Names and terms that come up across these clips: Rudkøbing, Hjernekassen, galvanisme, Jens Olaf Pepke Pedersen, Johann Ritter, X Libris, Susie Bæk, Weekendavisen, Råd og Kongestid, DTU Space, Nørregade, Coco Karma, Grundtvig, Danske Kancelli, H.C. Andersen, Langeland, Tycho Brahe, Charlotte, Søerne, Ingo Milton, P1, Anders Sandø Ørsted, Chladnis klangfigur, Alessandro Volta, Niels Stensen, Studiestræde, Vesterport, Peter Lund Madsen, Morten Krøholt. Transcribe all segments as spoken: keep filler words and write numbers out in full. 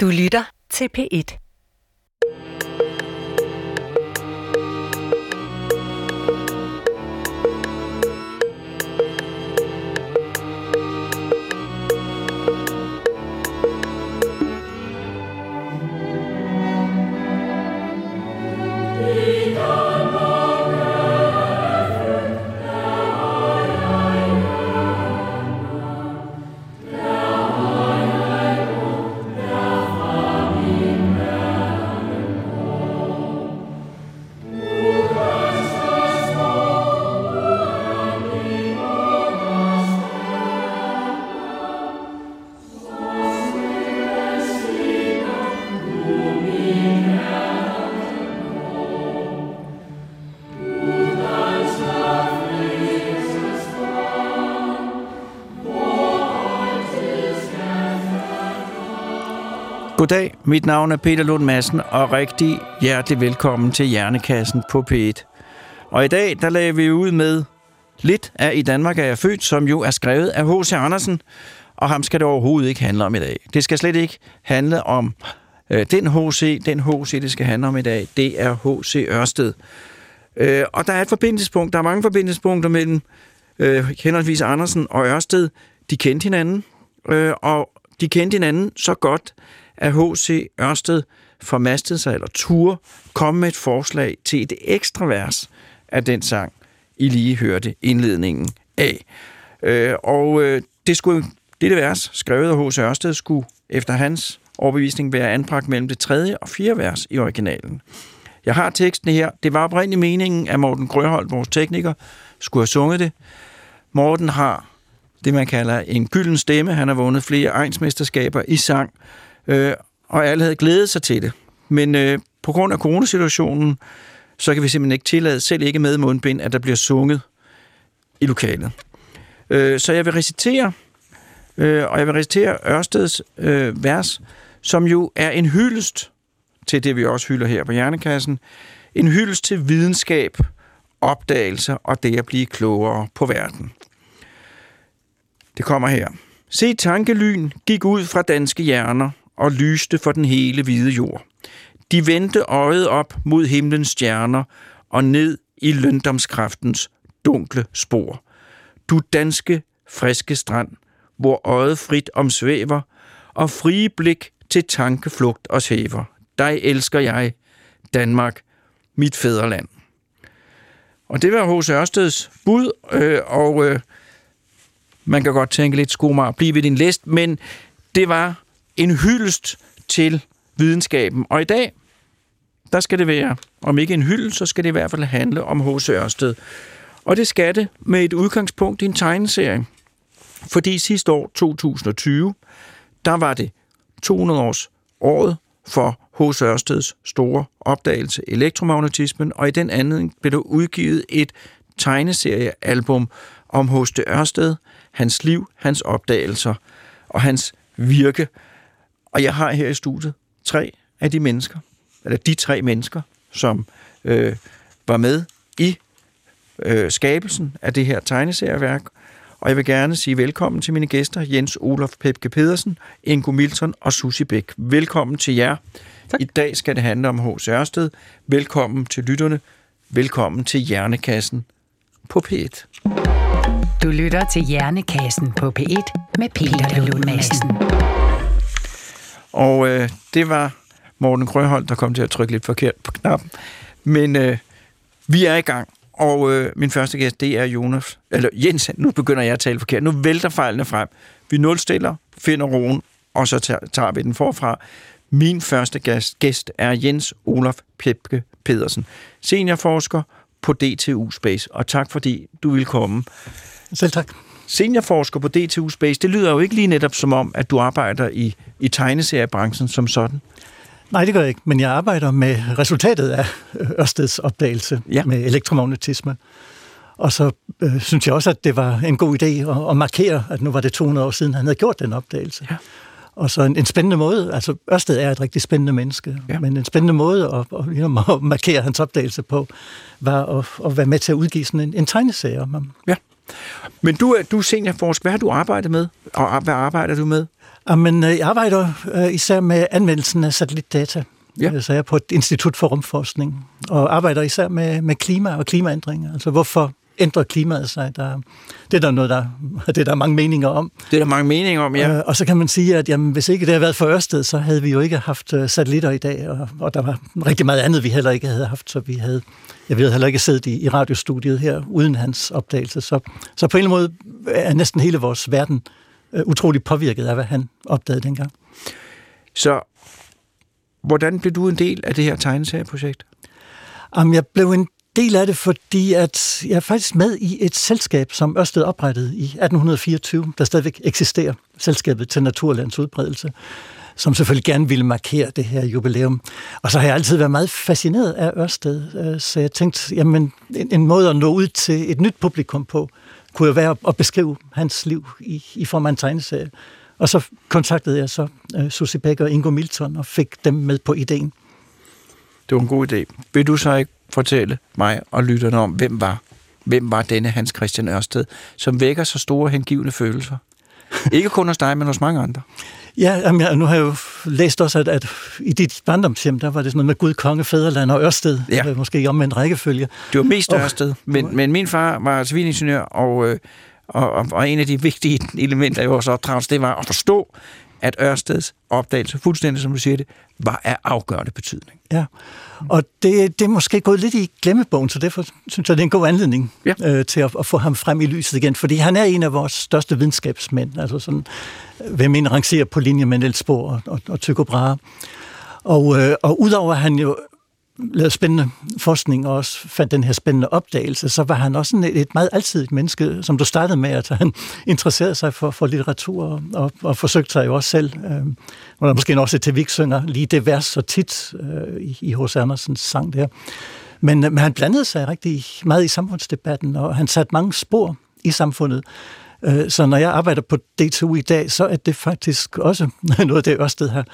Du lytter til P et. Goddag, mit navn er Peter Lund Madsen, og rigtig hjertelig velkommen til Hjernekassen på P et. Og i dag, der lagde vi ud med lidt af I Danmark er jeg født, som jo er skrevet af H C. Andersen, og ham skal det overhovedet ikke handle om i dag. Det skal slet ikke handle om øh, den H C, den H C, det skal handle om i dag, det er H C. Ørsted. Øh, og der er et forbindelsespunkt, der er mange forbindelsespunkter mellem øh, henholdsvis Andersen og Ørsted. De kendte hinanden, øh, og de kendte hinanden så godt, at H C. Ørsted formastede sig, eller turde, kom med et forslag til et ekstra vers af den sang, I lige hørte indledningen af. Øh, og øh, det skulle, dette vers, skrevet af H C. Ørsted, skulle efter hans overbevisning være anbragt mellem det tredje og fjerde vers i originalen. Jeg har teksten her. Det var oprindelig meningen, at Morten Krøholt, vores tekniker, skulle have sunget det. Morten har det, man kalder en gylden stemme. Han har vundet flere egnsmesterskaber i sang, Øh, og alle havde glædet sig til det. Men øh, på grund af coronasituationen, så kan vi simpelthen ikke tillade, selv ikke med mundbind, at der bliver sunget i lokalet. Øh, så jeg vil recitere, øh, og jeg vil recitere Ørsteds øh, vers, som jo er en hyldest til det, vi også hylder her på Hjernekassen. En hyldest til videnskab, opdagelser og det at blive klogere på verden. Det kommer her. Se, tankelyn gik ud fra danske hjerner og lyste for den hele hvide jord. De vendte øjet op mod himlens stjerner og ned i løndomskraftens dunkle spor. Du danske, friske strand, hvor øjet frit omsvæver og frie blik til tankeflugt os hæver. Dig elsker jeg, Danmark, mit fædreland. Og det var H C. Ørsteds bud, øh, og øh, man kan godt tænke lidt skomager, blive ved din læst, men det var en hyldest til videnskaben. Og i dag, der skal det være, om ikke en hyldest, så skal det i hvert fald handle om H C. Ørsted. Og det skal det med et udgangspunkt i en tegneserie. Fordi sidste år, to tusind og tyve, der var det to hundrede års året for H C. Ørsteds store opdagelse, elektromagnetismen, og i den anledning blev der udgivet et tegneseriealbum om H C. Ørsted, hans liv, hans opdagelser og hans virke. Og jeg har her i studiet tre af de mennesker, eller de tre mennesker, som øh, var med i øh, skabelsen af det her tegneserieværk. Og jeg vil gerne sige velkommen til mine gæster, Jens Olaf Pepke Pedersen, Ingo Milton og Susie Bæk. Velkommen til jer. Tak. I dag skal det handle om H C. Ørsted. Velkommen til lytterne. Velkommen til Hjernekassen på P et. Du lytter til Hjernekassen på P et med Peter Lund Madsen. Og øh, det var Morten Krøholt, der kom til at trykke lidt forkert på knappen. Men øh, vi er i gang, og øh, min første gæst, det er Jonas, eller Jens, nu begynder jeg at tale forkert. Nu vælter fejlene frem. Vi nulstiller, finder roen, og så tager, tager vi den forfra. Min første gæst, gæst er Jens Olaf Pepke Pedersen, seniorforsker på D T U Space. Og tak, fordi du ville komme. Selv tak. Seniorforsker på D T U Space, det lyder jo ikke lige netop som om, at du arbejder i, i tegneseriebranchen som sådan. Nej, det gør jeg ikke, men jeg arbejder med resultatet af Ørsteds opdagelse, ja, med elektromagnetisme. Og så øh, synes jeg også, at det var en god idé at, at markere, at nu var det to hundrede år siden, han havde gjort den opdagelse. Ja. Og så en, en spændende måde, altså Ørsted er et rigtig spændende menneske, ja, men en spændende måde at, at, ligesom at markere hans opdagelse på, var at, at være med til at udgive sådan en, en tegneserie om ham. Ja. Men du er, du er seniorforsker. Hvad har du arbejdet med, og hvad arbejder du med? Jamen, jeg arbejder især med anvendelsen af satellitdata. Ja. Så jeg er på et institut for rumforskning og arbejder især med, med klima og klimaændringer. Altså, hvorfor ændrer klimaet sig? Der, det er der noget, der, det er der mange meninger om. Det er der mange meninger om, ja. Og så kan man sige, at jamen, hvis ikke det havde været for Ørsted, så havde vi jo ikke haft satellitter i dag, og, og der var rigtig meget andet, vi heller ikke havde haft, så vi havde, jeg ved heller ikke siddet i, i radiostudiet her uden hans opdagelse. Så, så på en eller anden måde er næsten hele vores verden uh, utroligt påvirket af, hvad han opdagede dengang. Så hvordan blev du en del af det her tegneserieprojekt? Jamen, jeg blev en del af det, fordi at jeg er faktisk med i et selskab, som Ørsted oprettede i atten fireogtyve, der stadigvæk eksisterer, Selskabet til Naturlands Udbredelse, som selvfølgelig gerne ville markere det her jubilæum. Og så har jeg altid været meget fascineret af Ørsted, så jeg tænkte, jamen, en måde at nå ud til et nyt publikum på, kunne jo være at beskrive hans liv i, i form af en tegneserie. Og så kontaktede jeg så Susie Bæk og Ingo Milton og fik dem med på ideen. Det var en god idé. Vil du så ikke fortælle mig og lytterne om, hvem var, hvem var denne Hans Christian Ørsted, som vækker så store hengivne følelser? Ikke kun hos dig, men hos mange andre. Ja, jamen, jeg, nu har jeg jo læst også, at, at i dit barndomshjem, der var det sådan noget med Gud, Konge, Fædreland og Ørsted. Ja. Måske omvendt rækkefølge. Det var mest og Ørsted, men, men min far var civilingeniør, og, og, og, og en af de vigtige elementer i vores opdragelse, det var at forstå, at Ørsteds opdagelse, fuldstændig som du siger det, var af afgørende betydning. Ja, og det, det er måske gået lidt i glemmebogen, så derfor synes jeg, det er en god anledning ja. øh, til at, at få ham frem i lyset igen, fordi han er en af vores største videnskabsmænd, altså sådan, hvem en rangerer på linje med Niels Bohr og, og, og Tycho Brahe. Og, øh, og udover at han jo lavede spændende forskning og også fandt den her spændende opdagelse, så var han også et, et meget alsidigt menneske, som du startede med, at han interesserede sig for, for litteratur og, og, og forsøgte sig jo også selv, øh, og måske også til Viksynger, lige det vers så tit øh, i H C. Andersens sang der. Men, men han blandede sig rigtig meget i samfundsdebatten, og han satte mange spor i samfundet. Så når jeg arbejder på D T U i dag, så er det faktisk også noget af det, Ørsted har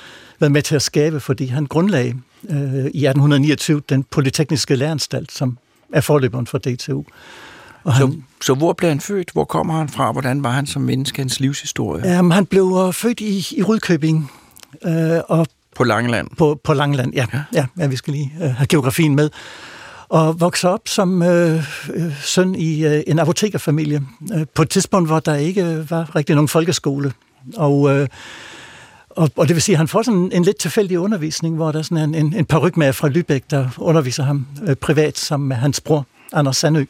været med til at skabe, fordi han grundlagde øh, i atten niogtyve den polytekniske læreranstalt, som er forløberen for D T U. Og så, han, så hvor blev han født? Hvor kommer han fra? Hvordan var han som menneske, hans livshistorie? Jamen, han blev født i, i Rudkøbing. Øh, og på Langeland? På, på Langeland, ja. Ja. Ja, ja. Vi skal lige øh, have geografien med. Og vokser op som øh, øh, søn i øh, en apotekerfamilie, øh, på et tidspunkt, hvor der ikke var rigtig nogen folkeskole. Og, øh, og, og det vil sige, at han får sådan en, en lidt tilfældig undervisning, hvor der er sådan en, en parykmager fra Lübeck, der underviser ham øh, privat sammen med hans bror, Anders Sandø.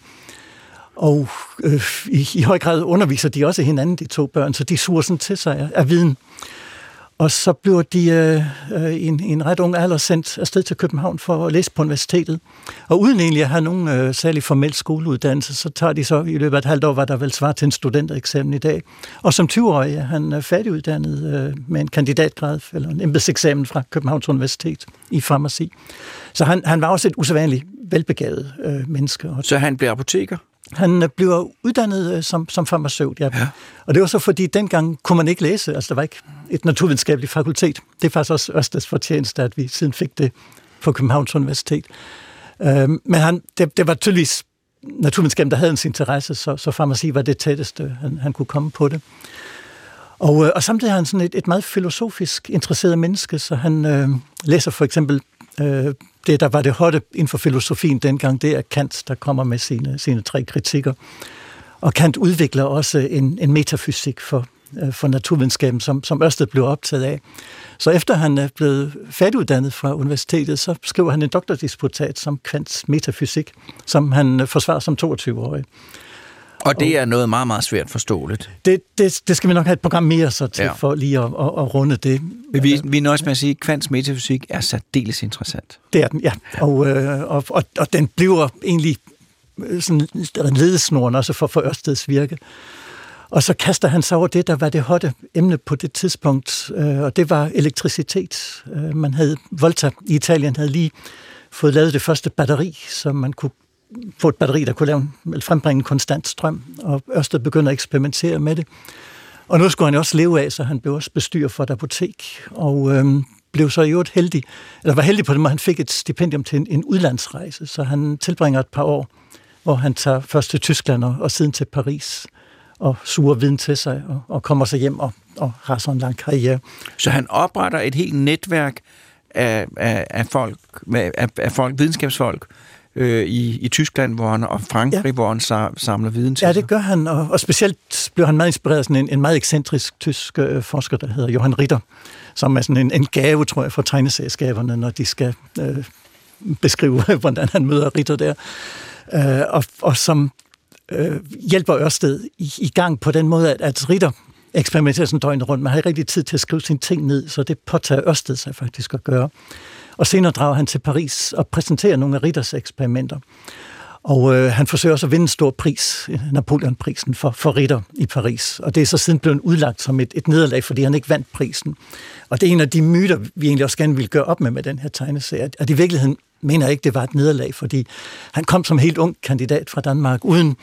Og øh, i, i høj grad underviser de også hinanden, de to børn, så de suger sådan til sig af, af viden. Og så bliver de øh, i en, en ret ung alder sendt afsted til København for at læse på universitetet. Og uden egentlig at have nogen øh, særlig formel skoleuddannelse, så tager de så i løbet af et halvt år, var der vel svar til en studentereksamen i dag. Og som tyveårig er han færdiguddannet øh, med en kandidatgrad eller en embedseksamen fra Københavns Universitet i farmaci. Så han, han var også et usædvanligt velbegavet øh, menneske. Så han blev apoteker? Han bliver uddannet som, som farmaceut, ja. ja. Og det var så, fordi dengang kunne man ikke læse, altså der var ikke et naturvidenskabeligt fakultet. Det er faktisk også Ørsteds fortjeneste, at vi siden fik det på Københavns Universitet. Øhm, men han, det, det var tydeligvis naturvidenskaben, der havde hans interesse, så, så farmaci var det tætteste, han, han kunne komme på det. Og, øh, og samtidig er han sådan et, et meget filosofisk interesseret menneske, så han øh, læser for eksempel øh, det, der var det hotte inden for filosofien dengang, det er Kant, der kommer med sine, sine tre kritikker. Og Kant udvikler også en, en metafysik for, for naturvidenskaben, som, som Ørsted blev optaget af. Så efter han er blevet færdiguddannet fra universitetet, så skriver han en doktordisputat som Kants metafysik, som han forsvarer som toogtyveårig. Og det er noget meget, meget svært forståeligt. Det, det, det skal vi nok have et program mere så til, ja. For lige at, at, at runde det. Men vi, vi nøjes med at sige, at kvants metafysik er særdeles interessant. Det er den, ja. Og, øh, og, og, og den bliver egentlig sådan ledesnoren også for, for Ørsteds virke. Og så kaster han sig over det, der var det hotte emne på det tidspunkt, øh, og det var elektricitet. Øh, man havde, Volta i Italien havde lige fået lavet det første batteri, som man kunne få et batteri, der kunne lave, frembringe en konstant strøm, og Ørsted begynder at eksperimentere med det. Og nu skulle han også leve af, så han blev også bestyrer for et apotek, og øhm, blev så i øvrigt heldig, eller var heldig på det, at han fik et stipendium til en, en udlandsrejse, så han tilbringer et par år, hvor han tager først til Tyskland og, og siden til Paris, og suger viden til sig, og, og kommer så hjem og og har sådan en lang karriere. Så han opretter et helt netværk af, af, af, folk, af, af folk, videnskabsfolk øh, i, i Tyskland hvor han, og Frankrig, ja. hvor han samler viden til. Ja, det gør han, og, og specielt blev han meget inspireret af sådan en, en meget ekscentrisk tysk øh, forsker, der hedder Johann Ritter, som er sådan en, en gave, tror jeg, fra tegneserieskaberne, når de skal øh, beskrive, hvordan han møder Ritter der. Øh, og, og som øh, hjælper Ørsted i, i gang på den måde, at, at Ritter eksperimenterer sådan døgnet rundt. Man har ikke rigtig tid til at skrive sine ting ned, så det påtager Ørsted sig faktisk at gøre. Og senere drager han til Paris og præsenterer nogle af Ritters eksperimenter. Og øh, han forsøger også at vinde en stor pris, Napoleonsprisen, for, for Ritter i Paris. Og det er så siden blevet udlagt som et, et nederlag, fordi han ikke vandt prisen. Og det er en af de myter, vi egentlig også gerne ville gøre op med med den her tegneserie. At i virkeligheden mener jeg ikke, det var et nederlag, fordi han kom som helt ung kandidat fra Danmark, uden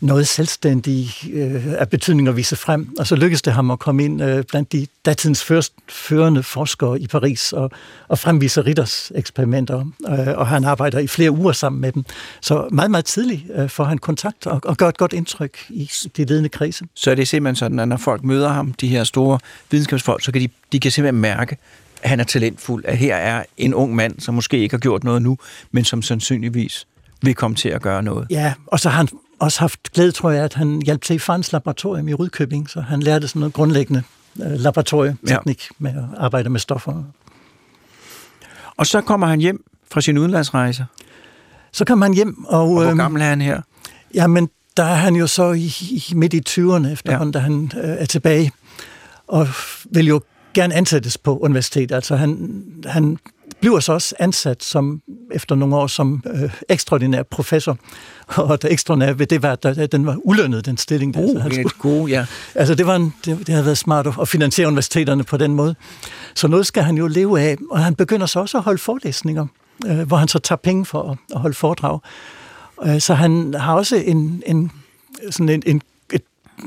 noget selvstændigt øh, af betydning at vise frem. Og så lykkedes det ham at komme ind øh, blandt de datidens først førende forskere i Paris og, og fremvise Ritters eksperimenter. Øh, og han arbejder i flere uger sammen med dem. Så meget, meget tidligt øh, får han kontakt og, og gør et godt indtryk i de ledende kredse. Så er det simpelthen sådan, at når folk møder ham, de her store videnskabsfolk, så kan de, de kan simpelthen mærke, at han er talentfuld, at her er en ung mand, som måske ikke har gjort noget nu, men som sandsynligvis vil komme til at gøre noget. Ja, og så har han også haft glæde, tror jeg, at han hjalp til i farens laboratorium i Rudkøbing, så han lærte sådan noget grundlæggende laboratorieteknik ja. med at arbejde med stoffer. Og så kommer han hjem fra sin udenlandsrejse? Så kommer han hjem, og... og hvor gammel er han her? Jamen, der er han jo så i, i, midt i tyverne efterhånden, ja. da han øh, er tilbage, og vil jo gerne ansættes på universitetet. Altså, han... han bliver så også ansat som, efter nogle år som øh, ekstraordinær professor. Og det ekstraordinære ved det var, at den var ulønnet, den stilling. Der, oh, altså, god, ja. Altså, det, var en, det, det havde været smart at, at finansiere universiteterne på den måde. Så noget skal han jo leve af, og han begynder så også at holde forelæsninger, øh, hvor han så tager penge for at, at holde foredrag. Øh, så han har også en, en, sådan en, en, et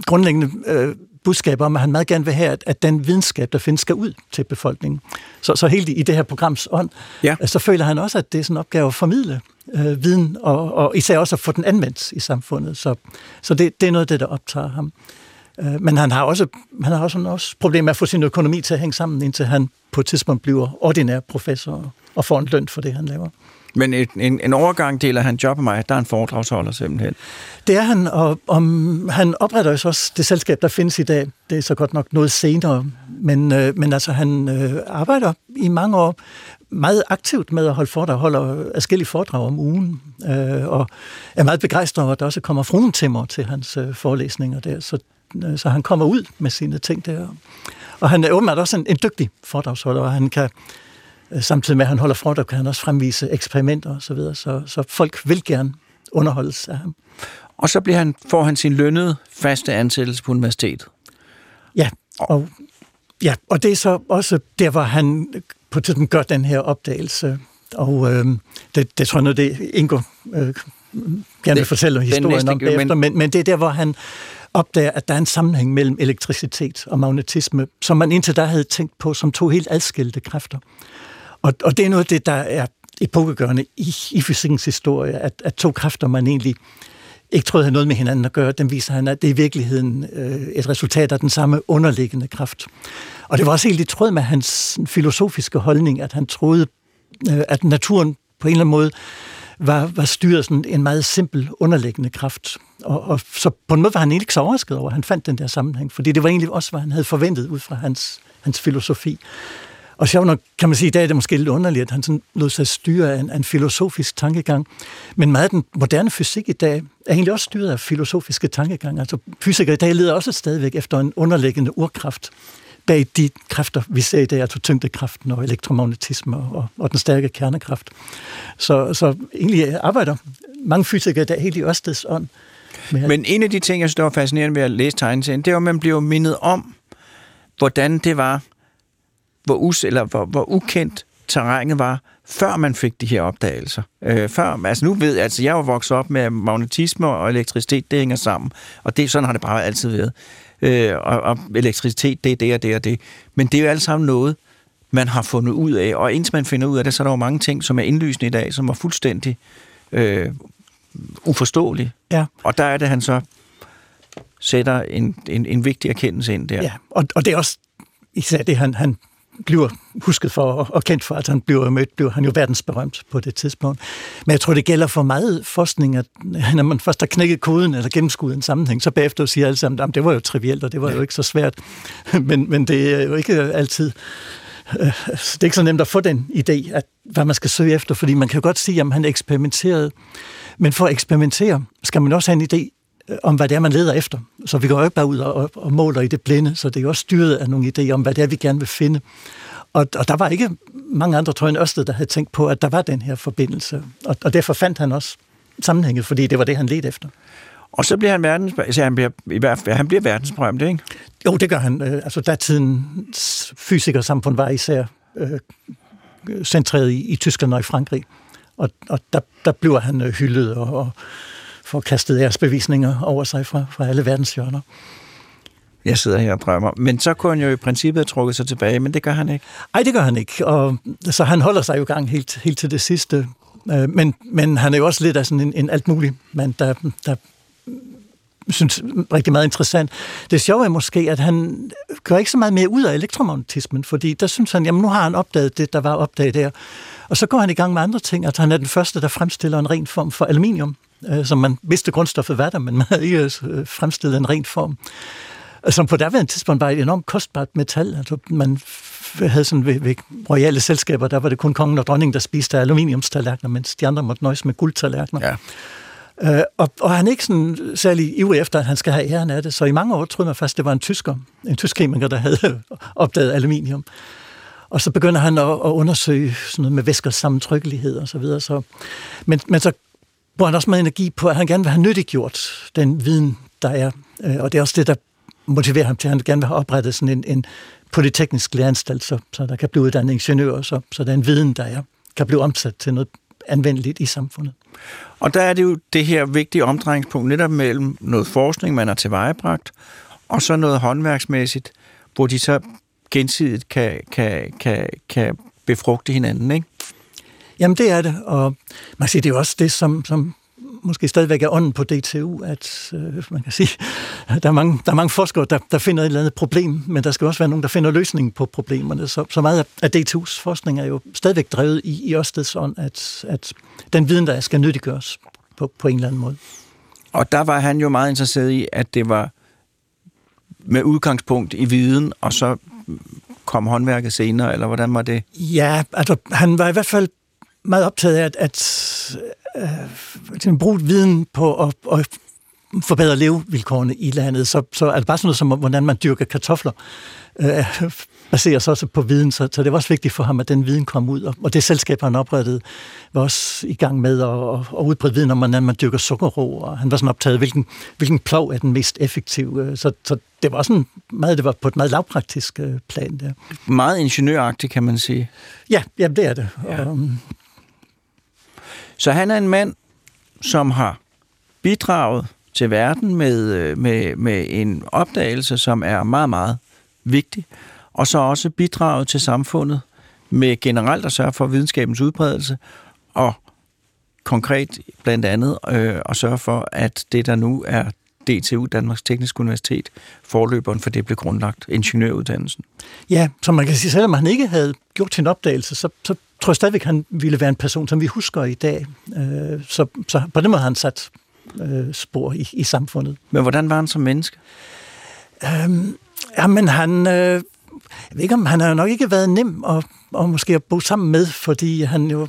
grundlæggende... Øh, budskaber om, at han meget gerne vil have, at den videnskab, der findes, skal ud til befolkningen. Så, så helt i det her programs ånd, ja. så føler han også, at det er sådan en opgave at formidle øh, viden, og, og især også at få den anvendt i samfundet. Så, så det, det er noget af det, der optager ham. Øh, men han har også, han har også, også problemer med at få sin økonomi til at hænge sammen, indtil han på et tidspunkt bliver ordinær professor og får en løn for det, han laver. Men en, en, en overgang deler han job med mig, der er en foredragsholder simpelthen. Det er han, og om, han opretter jo også det selskab, der findes i dag. Det er så godt nok noget senere, men, øh, men altså han øh, arbejder i mange år meget aktivt med at holde foredrag, holder forskellige foredrag om ugen, øh, og er meget begejstret over, at der også kommer fruentimmer til hans øh, forelæsninger der, så, øh, så han kommer ud med sine ting der. Og han er åbenbart også en, en dygtig foredragsholder, og han kan... Samtidig med, at han holder fra, der kan han også fremvise eksperimenter og så videre, så, så folk vil gerne underholdes af ham. Og så bliver han, får han sin lønnede faste ansættelse på universitetet. Ja, og, ja, og det er så også der, hvor han på tiden gør den her opdagelse. Og øh, det, det tror jeg nu, det Ingo øh, gerne vil fortælle historien om derefter, men, men det er der, hvor han opdager, at der er en sammenhæng mellem elektricitet og magnetisme, som man indtil da havde tænkt på som to helt adskilte kræfter. Og, og det er noget af det, der er epokegørende i, i fysikkens historie, at, at to kræfter, man egentlig ikke troede havde noget med hinanden at gøre, den viser han, at det er i virkeligheden øh, et resultat af den samme underliggende kraft. Og det var også helt i tråd med hans filosofiske holdning, at han troede, øh, at naturen på en eller anden måde var, var styret sådan en meget simpel underliggende kraft. Og, og så på en måde var han ikke så overrasket over, at han fandt den der sammenhæng, fordi det var egentlig også, hvad han havde forventet ud fra hans, hans filosofi. Og sjovt nok, kan man sige, i dag er det måske lidt underligt, at han sådan lod sig styre af en, af en filosofisk tankegang. Men meget af den moderne fysik i dag er egentlig også styret af filosofiske tankegang. Altså fysikere i dag leder også stadigvæk efter en underliggende urkraft bag de kræfter, vi ser i dag, altså tyngdekraften og elektromagnetisme og, og den stærke kernekraft. Så, så egentlig arbejder mange fysikere i dag helt i Ørsteds ånd. Men en af de ting, jeg synes, der var fascinerende ved at læse tegneserien, det var, at man blev mindet om, hvordan det var, Hvor, us, eller hvor, hvor ukendt terrænet var, før man fik de her opdagelser. Øh, før, altså nu ved jeg, altså jeg var vokset op med magnetisme og elektricitet, det hænger sammen, og det, sådan har det bare altid været. Øh, og, og elektricitet, det er det og det og det. Men det er jo alt sammen noget, man har fundet ud af, og indtil man finder ud af det, så er der jo mange ting, som er indlysende i dag, som er fuldstændig øh, uforståelige. Ja. Og der er det, han så sætter en, en, en vigtig erkendelse ind der. Ja, og, og det er også især det, han, han bliver husket for og, og kendt for, at han bliver mødt, bliver han jo verdensberømt på det tidspunkt. Men jeg tror, det gælder for meget forskning, at når man først har knækket koden eller gennemskuddet en sammenhæng, så bagefter siger alle sammen, at det var jo trivielt, og det var ja. jo ikke så svært. Men, men det er jo ikke altid... Det er ikke så nemt at få den idé, at hvad man skal søge efter, fordi man kan jo godt sige, at han eksperimenterede. Men for at eksperimentere, skal man også have en idé om, hvad det er, man leder efter. Så vi går jo ikke bare ud og, og måler i det blinde, så det er jo også styret af nogle idéer om, hvad det er, vi gerne vil finde. Og, og der var ikke mange andre, tror jeg, end Ørsted, der havde tænkt på, at der var den her forbindelse. Og, og derfor fandt han også sammenhænget, fordi det var det, han ledte efter. Og så bliver han verdensberømt, så han bliver i hvert fald han bliver verdensberømt, ikke? Jo, det gør han. Altså der tidens fysikersamfund var især øh, centreret i, i Tyskland og i Frankrig, og, og der, der bliver han hyldet og, og får kastet deres bevisninger over sig fra, fra alle verdens hjørner. Jeg sidder her og drømmer. Men så kunne han jo i princippet have trukket sig tilbage, men det gør han ikke. Nej, det gør han ikke. Og så han holder sig jo gang helt helt til det sidste. Men men han er jo også lidt af sådan en, en alt mulig mand, der der synes rigtig meget interessant. Det sjove er måske, at han gør ikke så meget mere ud af elektromagnetismen, fordi der synes han, jamen nu har han opdaget det, der var opdaget der. Og så går han i gang med andre ting, at han er den første, der fremstiller en ren form for aluminium, øh, som man vidste grundstoffet var der, men man havde ikke fremstillet en ren form, som på daværende tidspunkt var et enormt kostbart metal. Altså, man havde sådan ved, ved royale selskaber, der var det kun kongen og dronningen, der spiste aluminiumstallerkener, mens de andre måtte nøjes med guldtallerkener. Ja. Uh, og, og han er ikke sådan særlig ivrig efter, at han skal have æren af det. Så i mange år troede man faktisk, det var en tysker, en tysk kemiker, der havde opdaget aluminium. Og så begynder han at, at undersøge sådan noget med væskers sammentrykkelighed og så videre. Så. Men, men så bruger han også meget energi på, at han gerne vil have nyttiggjort den viden, der er. Uh, og det er også det, der motiverer ham til, at han gerne vil have oprettet sådan en, en polyteknisk læreranstalt, så, så der kan blive uddannet ingeniører, så, så den viden, der er, kan blive omsat til noget anvendeligt i samfundet. Og der er det jo det her vigtige omdrejningspunkt netop mellem noget forskning, man har tilvejebragt, og så noget håndværksmæssigt, hvor de så gensidigt kan, kan, kan, kan befrugte hinanden, ikke? Jamen det er det, og man siger, det er jo også det, som, som måske stadigvæk er ånden på D T U, at øh, man kan sige, der er mange, der er mange forskere, der, der finder et eller andet problem, men der skal også være nogen, der finder løsningen på problemerne. Så, så meget af D T U's forskning er jo stadigvæk drevet i, i Ørsteds ånd, at, at den viden, der er, skal nyttiggøres på, på en eller anden måde. Og der var han jo meget interesseret i, at det var med udgangspunkt i viden, og så kom håndværket senere, eller hvordan var det? Ja, altså han var i hvert fald meget optaget af, at, at Øh, brugt viden på at, at forbedre levevilkårene i landet, så, så er det bare sådan noget som, hvordan man dyrker kartofler, øh, baserer sig også på viden, så, så det var også vigtigt for ham, at den viden kom ud, og, og det selskab, han oprettede, var også i gang med at, at udbrede viden om, hvordan man dyrker sukkerrå, og han var sådan optaget, hvilken, hvilken plov er den mest effektive, så, så det var sådan meget, det var på et meget lavpraktisk plan der. Meget ingeniøragtigt, kan man sige. Ja, jamen, det er det. Ja. Og, så han er en mand, som har bidraget til verden med, med, med en opdagelse, som er meget, meget vigtig, og så også bidraget til samfundet med generelt at sørge for videnskabens udbredelse, og konkret blandt andet øh, at sørge for, at det, der nu er D T U, Danmarks Tekniske Universitet, forløberen for det blev grundlagt, ingeniøruddannelsen. Ja, som man kan sige, selvom han ikke havde gjort sin opdagelse, så, så tror jeg stadigvæk, han ville være en person, som vi husker i dag. Øh, så, så på den måde har han sat øh, spor i, i samfundet. Men hvordan var han som menneske? Øhm, jamen, han... Øh, jeg ved ikke, om, han har jo nok ikke været nem at, at måske at bo sammen med, fordi han jo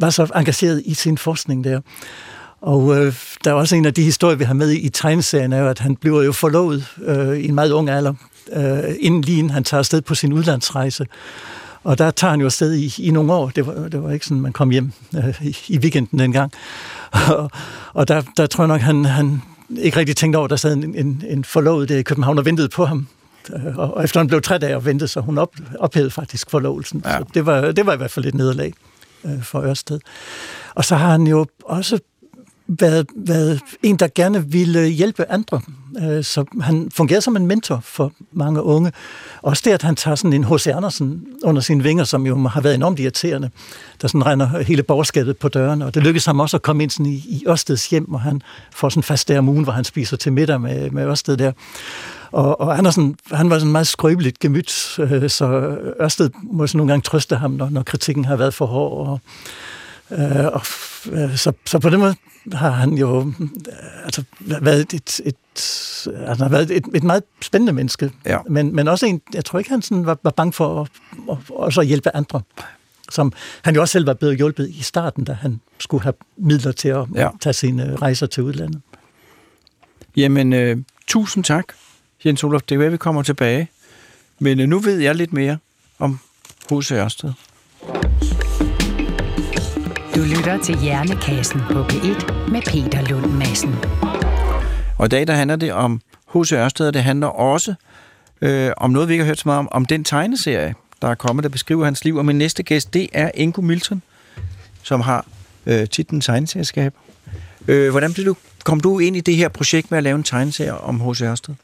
var så engageret i sin forskning der. Og øh, der er også en af de historier, vi har med i, i tegneserien, er jo, at han bliver jo forlovet øh, i en meget ung alder, øh, inden lige han tager afsted på sin udlandsrejse. Og der tager han jo afsted i, i nogle år. Det var, det var ikke sådan, man kom hjem øh, i, i weekenden dengang. Og, og der, der tror jeg nok, han, han ikke rigtig tænkte over, der sad en, en, en forlovet der i København og ventede på ham. Og, og efter han blev træt af at vente, så hun op, ophævede faktisk forlovelsen. Ja. Så det var, det var i hvert fald et nederlag øh, for Ørsted. Og så har han jo også været, været en, der gerne ville hjælpe andre. Så han fungerede som en mentor for mange unge. Også det, at han tager sådan en H C. Andersen under sine vinger, som jo har været enormt irriterende, der sådan regner hele borgerskabet på døren. Og det lykkedes ham også at komme ind sådan i, i Ørsteds hjem, hvor han får sådan fast der om ugen, hvor han spiser til middag med, med Ørsted der. Og, og Andersen, han var sådan meget skrøbeligt gemyt, så Ørsted må sådan nogle gange trøste ham, når, når kritikken har været for hård. Og, øh, og, øh, så, så på den måde har han jo altså, været, et, et, altså, været et, et meget spændende menneske, ja. men, men også en, jeg tror ikke, han sådan var, var bange for at, at, også at hjælpe andre, som han jo også selv var blevet hjulpet i starten, da han skulle have midler til at ja. tage sine rejser til udlandet. Jamen, øh, tusind tak. Jens Olaf, det er at vi kommer tilbage. Men nu ved jeg lidt mere om H C. Ørsted. Du lytter til Hjernekassen på P et med Peter Lund Madsen. Og i dag der handler det om H C. Ørsted, og det handler også øh, om noget, vi ikke har hørt så meget om, om den tegneserie, der er kommet, der beskriver hans liv. Og min næste gæst, det er Ingo Milton, som har øh, titlen tegneserieskaber. Øh, hvordan blev du, kom du ind i det her projekt med at lave en tegneserie om H C. Ørsted?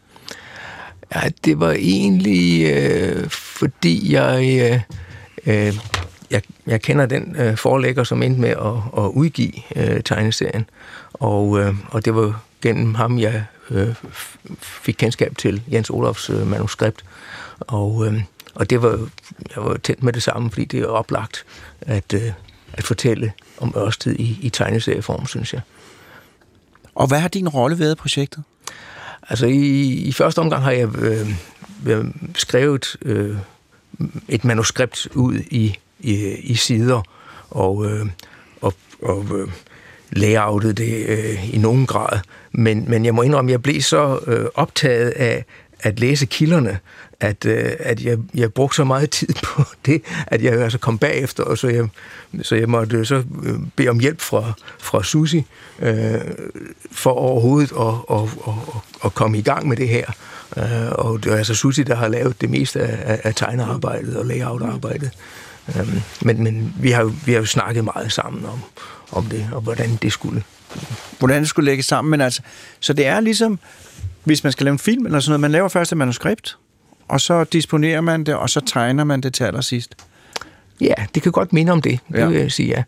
Ja, det var egentlig, øh, fordi jeg, øh, jeg, jeg kender den øh, forlægger, som endte med at, at udgive øh, tegneserien, og, øh, og det var gennem ham, jeg øh, fik kendskab til Jens Olafs øh, manuskript, og, øh, og det var, jeg var tændt med det samme, fordi det er oplagt at, øh, at fortælle om Ørsted i, i tegneserieform, synes jeg. Og hvad har din rolle været i projektet? Altså i, i første omgang har jeg øh, øh, skrevet øh, et manuskript ud i, i, i sider og, øh, og, og øh, layoutet det øh, i nogen grad. Men, men jeg må indrømme, at jeg blev så øh, optaget af at læse kilderne, at, øh, at jeg, jeg brugte så meget tid på det, at jeg altså kom bagefter, og så jeg, så jeg måtte så bede om hjælp fra, fra Susie øh, for overhovedet at, at, at, at komme i gang med det her. Øh, og det er altså Susie, der har lavet det meste af, af tegnearbejdet og layoutarbejdet. Øh, men men vi, har, vi har jo snakket meget sammen om, om det, og hvordan det skulle. Hvordan det skulle lægges sammen, men altså, så det er ligesom... Hvis man skal lave en film eller sådan noget, man laver først et manuskript, og så disponerer man det, og så tegner man det til allersidst. Ja, det kan godt minde om det, det ja. vil jeg sige, ja.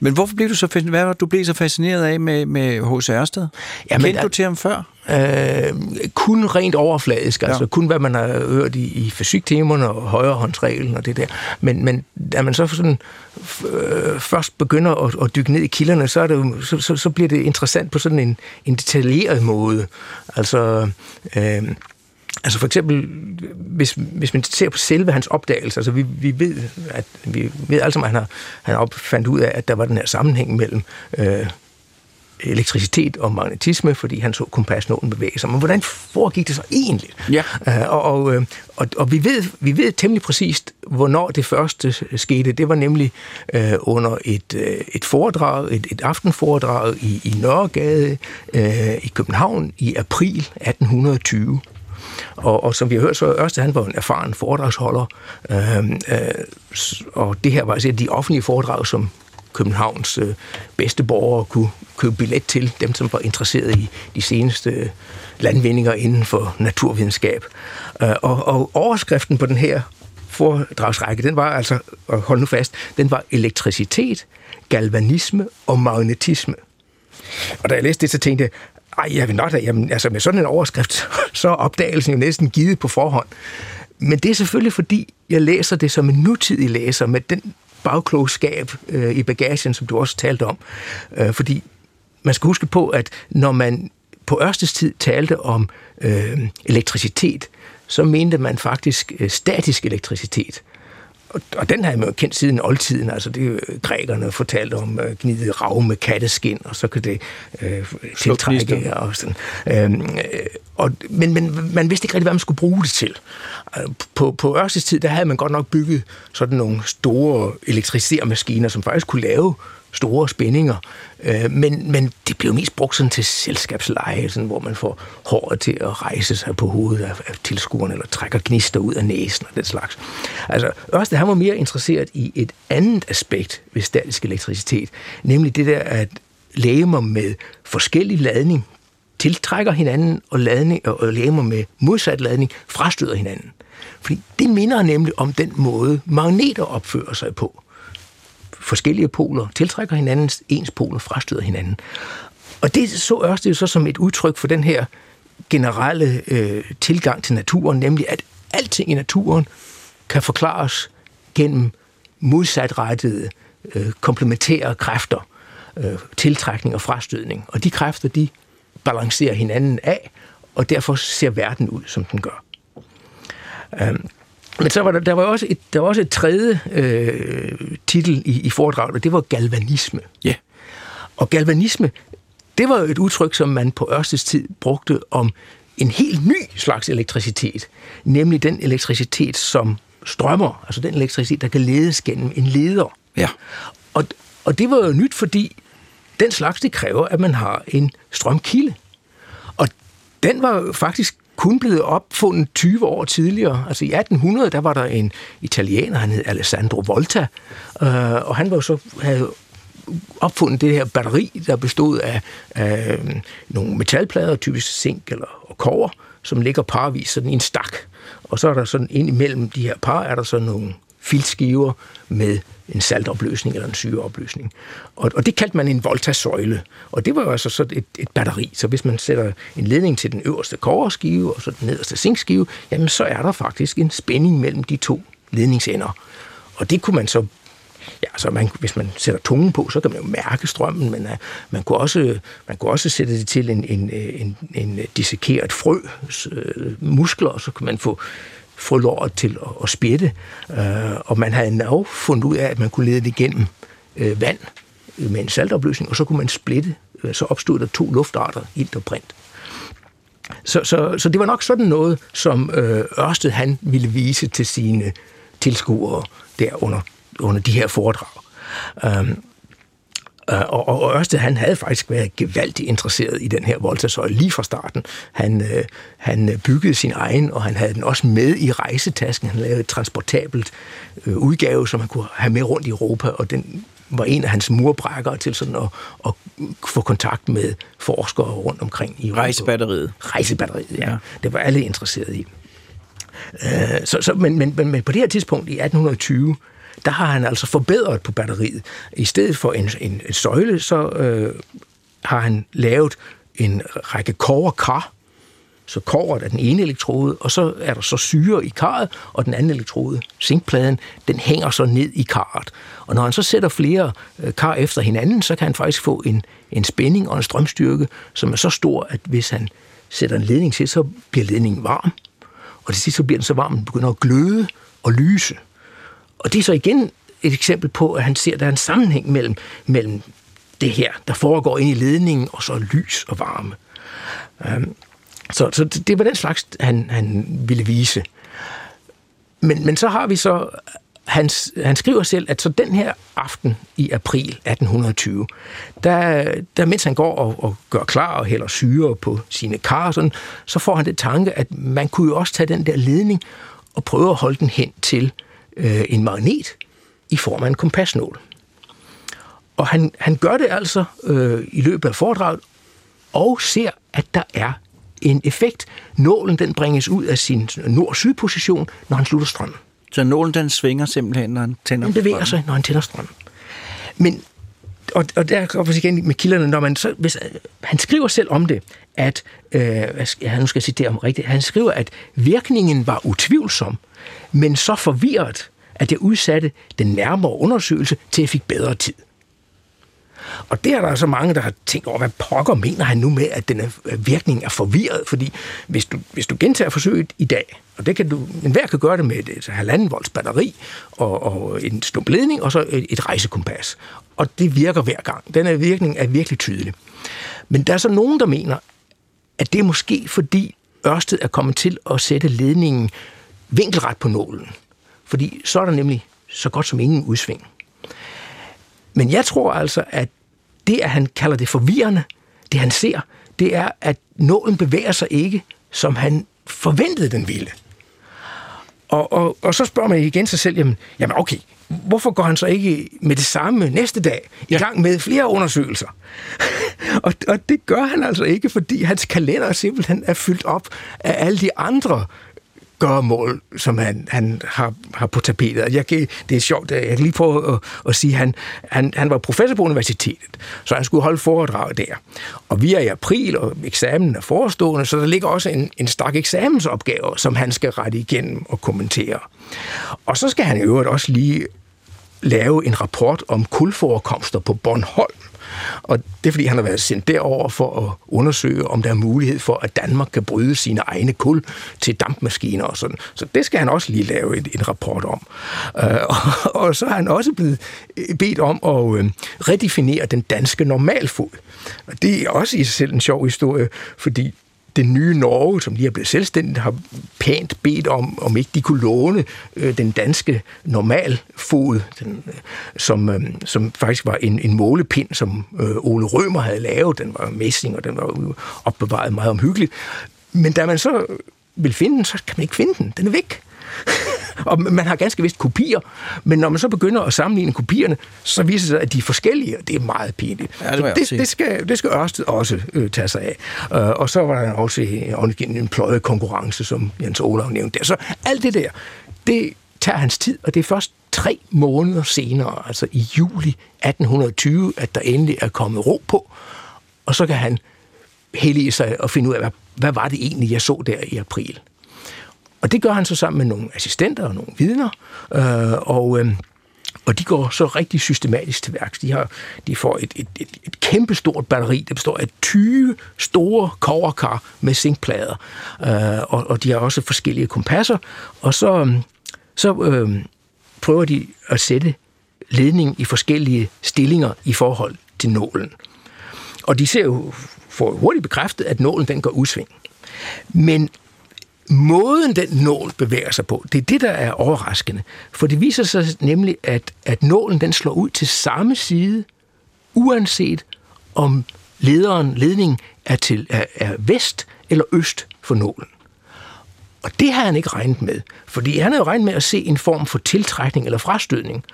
Men hvorfor blev du så, hvad var, du blev så fascineret af med, med H C. Ørsted? Jamen, kendte du til ham før? Øh, kun rent overfladisk, ja. altså kun hvad man har hørt i, i fysiktemerne og højrehåndsreglen og det der. Men, men da man så sådan, øh, først begynder at, at dykke ned i kilderne, så, er det, så, så, så bliver det interessant på sådan en, en detaljeret måde. Altså... Øh, Altså for eksempel, hvis, hvis man ser på selve hans opdagelse, altså vi, vi ved, at vi ved altså, at han har, han har fandt ud af, at der var den her sammenhæng mellem øh, elektricitet og magnetisme, fordi han så kompasnålen bevæge sig. Men hvordan foregik det så egentlig? Ja. Uh, og, og, og, og vi ved, vi ved temmelig præcist, hvornår det første skete. Det var nemlig øh, under et, øh, et foredrag, et, et aftenforedrag i, i Nørregade øh, i København i april atten tyve. Og, og som vi har hørt, så Ørsted, han var en erfaren foredragsholder, øh, øh, og det her var altså de offentlige foredrag, som Københavns øh, bedste borgere kunne købe billet til, dem som var interesseret i de seneste landvindinger inden for naturvidenskab. Øh, og, og overskriften på den her foredragsrække, den var altså, og hold nu fast, den var elektricitet, galvanisme og magnetisme. Og da jeg læste det, så tænkte jeg, Ej, jeg vil nok, jamen, altså med sådan en overskrift, så er opdagelsen jo næsten givet på forhånd. Men det er selvfølgelig, fordi jeg læser det som en nutidig læser, med den bagklogskab øh, i bagagen, som du også talte om. Øh, fordi man skal huske på, at når man på Ørsteds tid talte om øh, elektricitet, så mente man faktisk øh, statisk elektricitet. Og den har man kendt siden oldtiden, altså det grækerne fortalte om uh, gnidet rav med katteskin, og så kan det uh, tiltrække og sådan. Uh, og, men, men man vidste ikke rigtig, hvad man skulle bruge det til. Uh, på, på Ørsteds tid, der havde man godt nok bygget sådan nogle store elektrisermaskiner, som faktisk kunne lave store spændinger, uh, men, men det blev mest brugt sådan til selskabsleje, sådan, hvor man får håret til at rejse sig på hovedet af, af tilskuerne, eller trækker gnister ud af næsen og den slags. Altså, Ørsted, han var mere interesseret i et andet aspekt ved statisk elektricitet, nemlig det der, at legemer med forskellig ladning tiltrækker hinanden, og, ladning, og legemer med modsat ladning frastøder hinanden. Fordi det minder nemlig om den måde, magneter opfører sig på. Forskellige poler tiltrækker hinanden, ens poler frastøder hinanden. Og det så Ørsted så som et udtryk for den her generelle øh, tilgang til naturen, nemlig at alting i naturen kan forklares gennem modsatrettede, øh, komplementære kræfter, øh, tiltrækning og frastødning. Og de kræfter, de balancerer hinanden af, og derfor ser verden ud, som den gør. Um, men så var der, der var også et, der var også et tredje øh, titel i, i foredraget, og det var galvanisme. Yeah. Og galvanisme, det var jo et udtryk, som man på Ørsteds tid brugte om en helt ny slags elektricitet, nemlig den elektricitet, som strømmer, altså den elektricitet, der kan ledes gennem en leder. Ja. Og, og det var jo nyt, fordi den slags, det kræver, at man har en strømkilde. Og den var jo faktisk kun blevet opfundet tyve år tidligere. Altså i atten hundrede, der var der en italiener, han hed Alessandro Volta, øh, og han var så, havde opfundet det her batteri, der bestod af, af nogle metalplader, typisk zink eller kobber, som ligger parvis sådan i en stak. Og så er der sådan ind imellem de her par, er der sådan nogle filtskiver med en saltopløsning eller en syreopløsning. Og, og det kaldte man en voltasøjle. Og det var jo altså sådan et, et batteri. Så hvis man sætter en ledning til den øverste kobberskive og så den nederste zinkskive, jamen så er der faktisk en spænding mellem de to ledningsender. Og det kunne man så, ja, så man, hvis man sætter tungen på, så kan man jo mærke strømmen, men uh, man, kunne også, man kunne også sætte det til en, en, en, en dissekeret frøs øh, muskler, og så kan man få frølåret til at, at spjætte. Uh, og man havde endda fundet ud af, at man kunne lede det igennem øh, vand med en saltopløsning, og så kunne man splitte, så opstod der to luftarter, ilt og brint. Så, så, så det var nok sådan noget, som øh, Ørsted han ville vise til sine tilskuere derunder under de her foredrag. Øhm, og, og Ørsted, han havde faktisk været gevaldigt interesseret i den her voltasøjle lige fra starten. Han, øh, han byggede sin egen, og han havde den også med i rejsetasken. Han lavede et transportabelt øh, udgave, som han kunne have med rundt i Europa, og den var en af hans murbrækkere til sådan at, at få kontakt med forskere rundt omkring i Europa. Rejsebatteriet. Rejsebatteriet, ja. ja. Det var alle interesserede i. Øh, så, så, men, men, men på det her tidspunkt i atten tyve, der har han altså forbedret på batteriet. I stedet for en, en, en søjle, så øh, har han lavet en række kobberkar. Så kobberet er den ene elektrode, og så er der så syre i karret, og den anden elektrode, zinkpladen, den hænger så ned i karret. Og når han så sætter flere kar efter hinanden, så kan han faktisk få en, en spænding og en strømstyrke, som er så stor, at hvis han sætter en ledning til, så bliver ledningen varm. Og til sidst så bliver den så varm, at den begynder at gløde og lyse. Og det er så igen et eksempel på, at han ser, at der er en sammenhæng mellem, mellem det her, der foregår ind i ledningen, og så lys og varme. Um, så, så det var den slags, han, han ville vise. Men, men så har vi så, han, han skriver selv, at så den her aften i april atten tyve, der, der mens han går og, og gør klar og hælder syre på sine kar, sådan, så får han det tanke, at man kunne jo også tage den der ledning og prøve at holde den hen til en magnet i form af en kompasnål. Og han, han gør det altså øh, i løbet af foredraget, og ser, at der er en effekt. Nålen, den bringes ud af sin nord-syd-position, når han slutter strømmen. Så nålen, den svinger simpelthen, når han tænder strømmen? Den bevæger sig, når han tænder strømmen. Men, og, og der går vi igen med kilderne, når man så, hvis, han skriver selv om det, at, øh, ja, nu skal jeg citere ham rigtigt, han skriver, at virkningen var utvivlsom, men så forvirret, at jeg udsatte den nærmere undersøgelse, til jeg fik bedre tid. Og der er der så mange, der har tænkt over, hvad pokker mener han nu med, at den virkning er forvirret, fordi hvis du, hvis du gentager forsøget i dag, og det kan du, enhver kan gøre det med et halvanden volts batteri, og, og en stump ledning, og så et, et rejsekompas. Og det virker hver gang. Den her virkning er virkelig tydelig. Men der er så nogen, der mener, at det er måske fordi Ørsted er kommet til at sætte ledningen vinkelret på nålen, fordi så er der nemlig så godt som ingen udsving. Men jeg tror altså, at det, at han kalder det forvirrende, det han ser, det er, at nålen bevæger sig ikke, som han forventede den ville. Og, og, og så spørger man igen sig selv, jamen, jamen okay, hvorfor går han så ikke med det samme næste dag i gang med flere undersøgelser? og, og det gør han altså ikke, fordi hans kalender simpelthen er fyldt op af alle de andre gørmål, som han, han har, har på tapetet. Jeg, det er sjovt, jeg kan lige prøve at, at sige, at han, han, han var professor på universitetet, så han skulle holde foredrag der. Og vi er i april, og eksamen er forestående, så der ligger også en, en stak eksamensopgaver, som han skal rette igennem og kommentere. Og så skal han i øvrigt også lige lave en rapport om kulforekomster på Bornholm. Og det er, fordi han har været sendt derover for at undersøge, om der er mulighed for, at Danmark kan bryde sine egne kul til dampmaskiner og sådan. Så det skal han også lige lave en, en rapport om. Øh, og, og så er han også blevet bedt om at øh, redefinere den danske normalfod. Og det er også i sig selv en sjov historie, fordi det nye Norge, som lige er blevet selvstændigt, har pænt bedt om, om ikke de kunne låne øh, den danske normalfod, den, som, øh, som faktisk var en, en målepind, som øh, Ole Rømer havde lavet. Den var messing, og den var opbevaret meget omhyggeligt. Men da man så vil finde den, så kan man ikke finde den. Den er væk. Og man har ganske vist kopier, men når man så begynder at sammenligne kopierne, så viser det sig, at de er forskellige, og det er meget pinligt. Ja, det, det, det, skal, det skal Ørsted også øh, tage sig af. Øh, og så var der også øh, en pløjet konkurrence, som Jens Olaf nævnte der. Så alt det der, det tager hans tid, og det er først tre måneder senere, altså i juli atten tyve, at der endelig er kommet ro på, og så kan han hellige sig og finde ud af, hvad, hvad var det egentlig, jeg så der i april. Og det gør han så sammen med nogle assistenter og nogle vidner, øh, og, øh, og de går så rigtig systematisk til værks. De, har, de får et, et, et, et kæmpestort batteri, der består af tyve store kobberkar med zinkplader, øh, og, og de har også forskellige kompasser, og så, så øh, prøver de at sætte ledningen i forskellige stillinger i forhold til nålen. Og de ser jo, får hurtigt bekræftet, at nålen den går udsving. Men måden, den nål bevæger sig på, det er det, der er overraskende. For det viser sig nemlig, at, at nålen den slår ud til samme side, uanset om lederen, ledningen er, til, er, er vest eller øst for nålen. Og det har han ikke regnet med. Fordi han har jo regnet med at se en form for tiltrækning eller frastødning.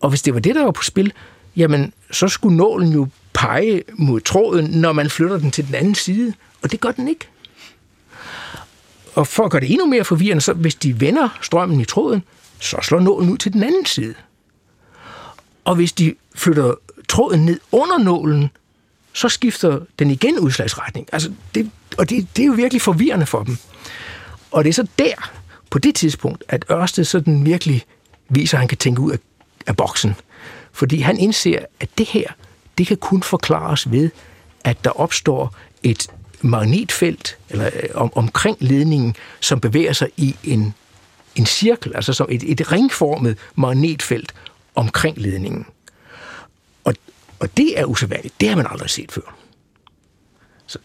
Og hvis det var det, der var på spil, jamen, så skulle nålen jo pege mod tråden, når man flytter den til den anden side. Og det gør den ikke. Og for at gøre det endnu mere forvirrende, så hvis de vender strømmen i tråden, så slår nålen ud til den anden side. Og hvis de flytter tråden ned under nålen, så skifter den igen udslagsretning. Altså det, og det, det er jo virkelig forvirrende for dem. Og det er så der, på det tidspunkt, at Ørsted sådan virkelig viser, at han kan tænke ud af, af boksen. Fordi han indser, at det her, det kan kun forklares ved, at der opstår et magnetfelt eller om, omkring ledningen, som bevæger sig i en, en cirkel, altså som et, et ringformet magnetfelt omkring ledningen. Og, og det er usædvanligt. Det har man aldrig set før. Så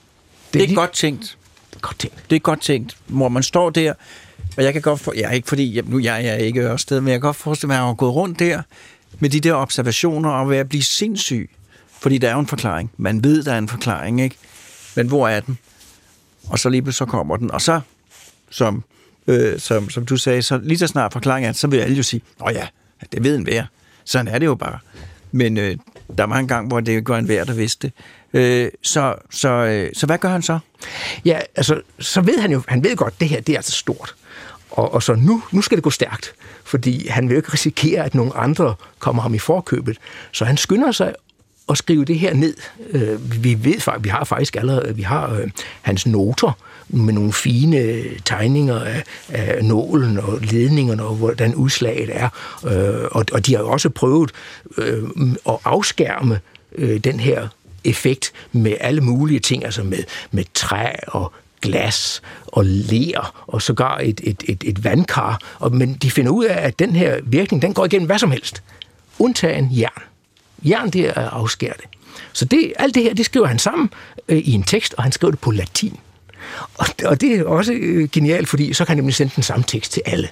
det, det er lige... godt tænkt. Det er godt tænkt. Det er godt tænkt. Hvor man står der, og jeg kan godt for... jeg er ikke fordi, nu jeg, jeg er ikke Ørsted, men jeg kan godt forestille mig, at jeg har gået rundt der med de der observationer og ved at blive sindssyg, fordi der er en forklaring. Man ved, der er en forklaring, ikke? Men hvor er den? Og så lige så kommer den. Og så, som, øh, som, som du sagde, så lige så snart forklaringen er, så vil alle jo sige, åh ja, det ved en hver. Sådan er det jo bare. Men øh, der var en gang, hvor det ikke var en hver, der vidste det. Øh, så, så, øh, så hvad gør han så? Ja, altså, så ved han jo, han ved godt, det her, det er altså stort. Og, og så nu, nu skal det gå stærkt, fordi han vil jo ikke risikere, at nogle andre kommer ham i forkøbet. Så han skynder sig og skrive det her ned. Vi ved faktisk, vi har faktisk allerede, vi har hans noter med nogle fine tegninger af, af nålen og ledningerne og hvordan udslaget er. Og de har jo også prøvet at afskærme den her effekt med alle mulige ting, altså med, med træ og glas og ler og sågar et, et, et, et vandkar. Men de finder ud af, at den her virkning, den går igennem hvad som helst. Undtagen jern. Jern, det er afskære det. Så det, alt det her, det skriver han sammen øh, i en tekst, og han skriver det på latin. Og, og det er også øh, genialt, fordi så kan han nemlig sende den samme tekst til alle.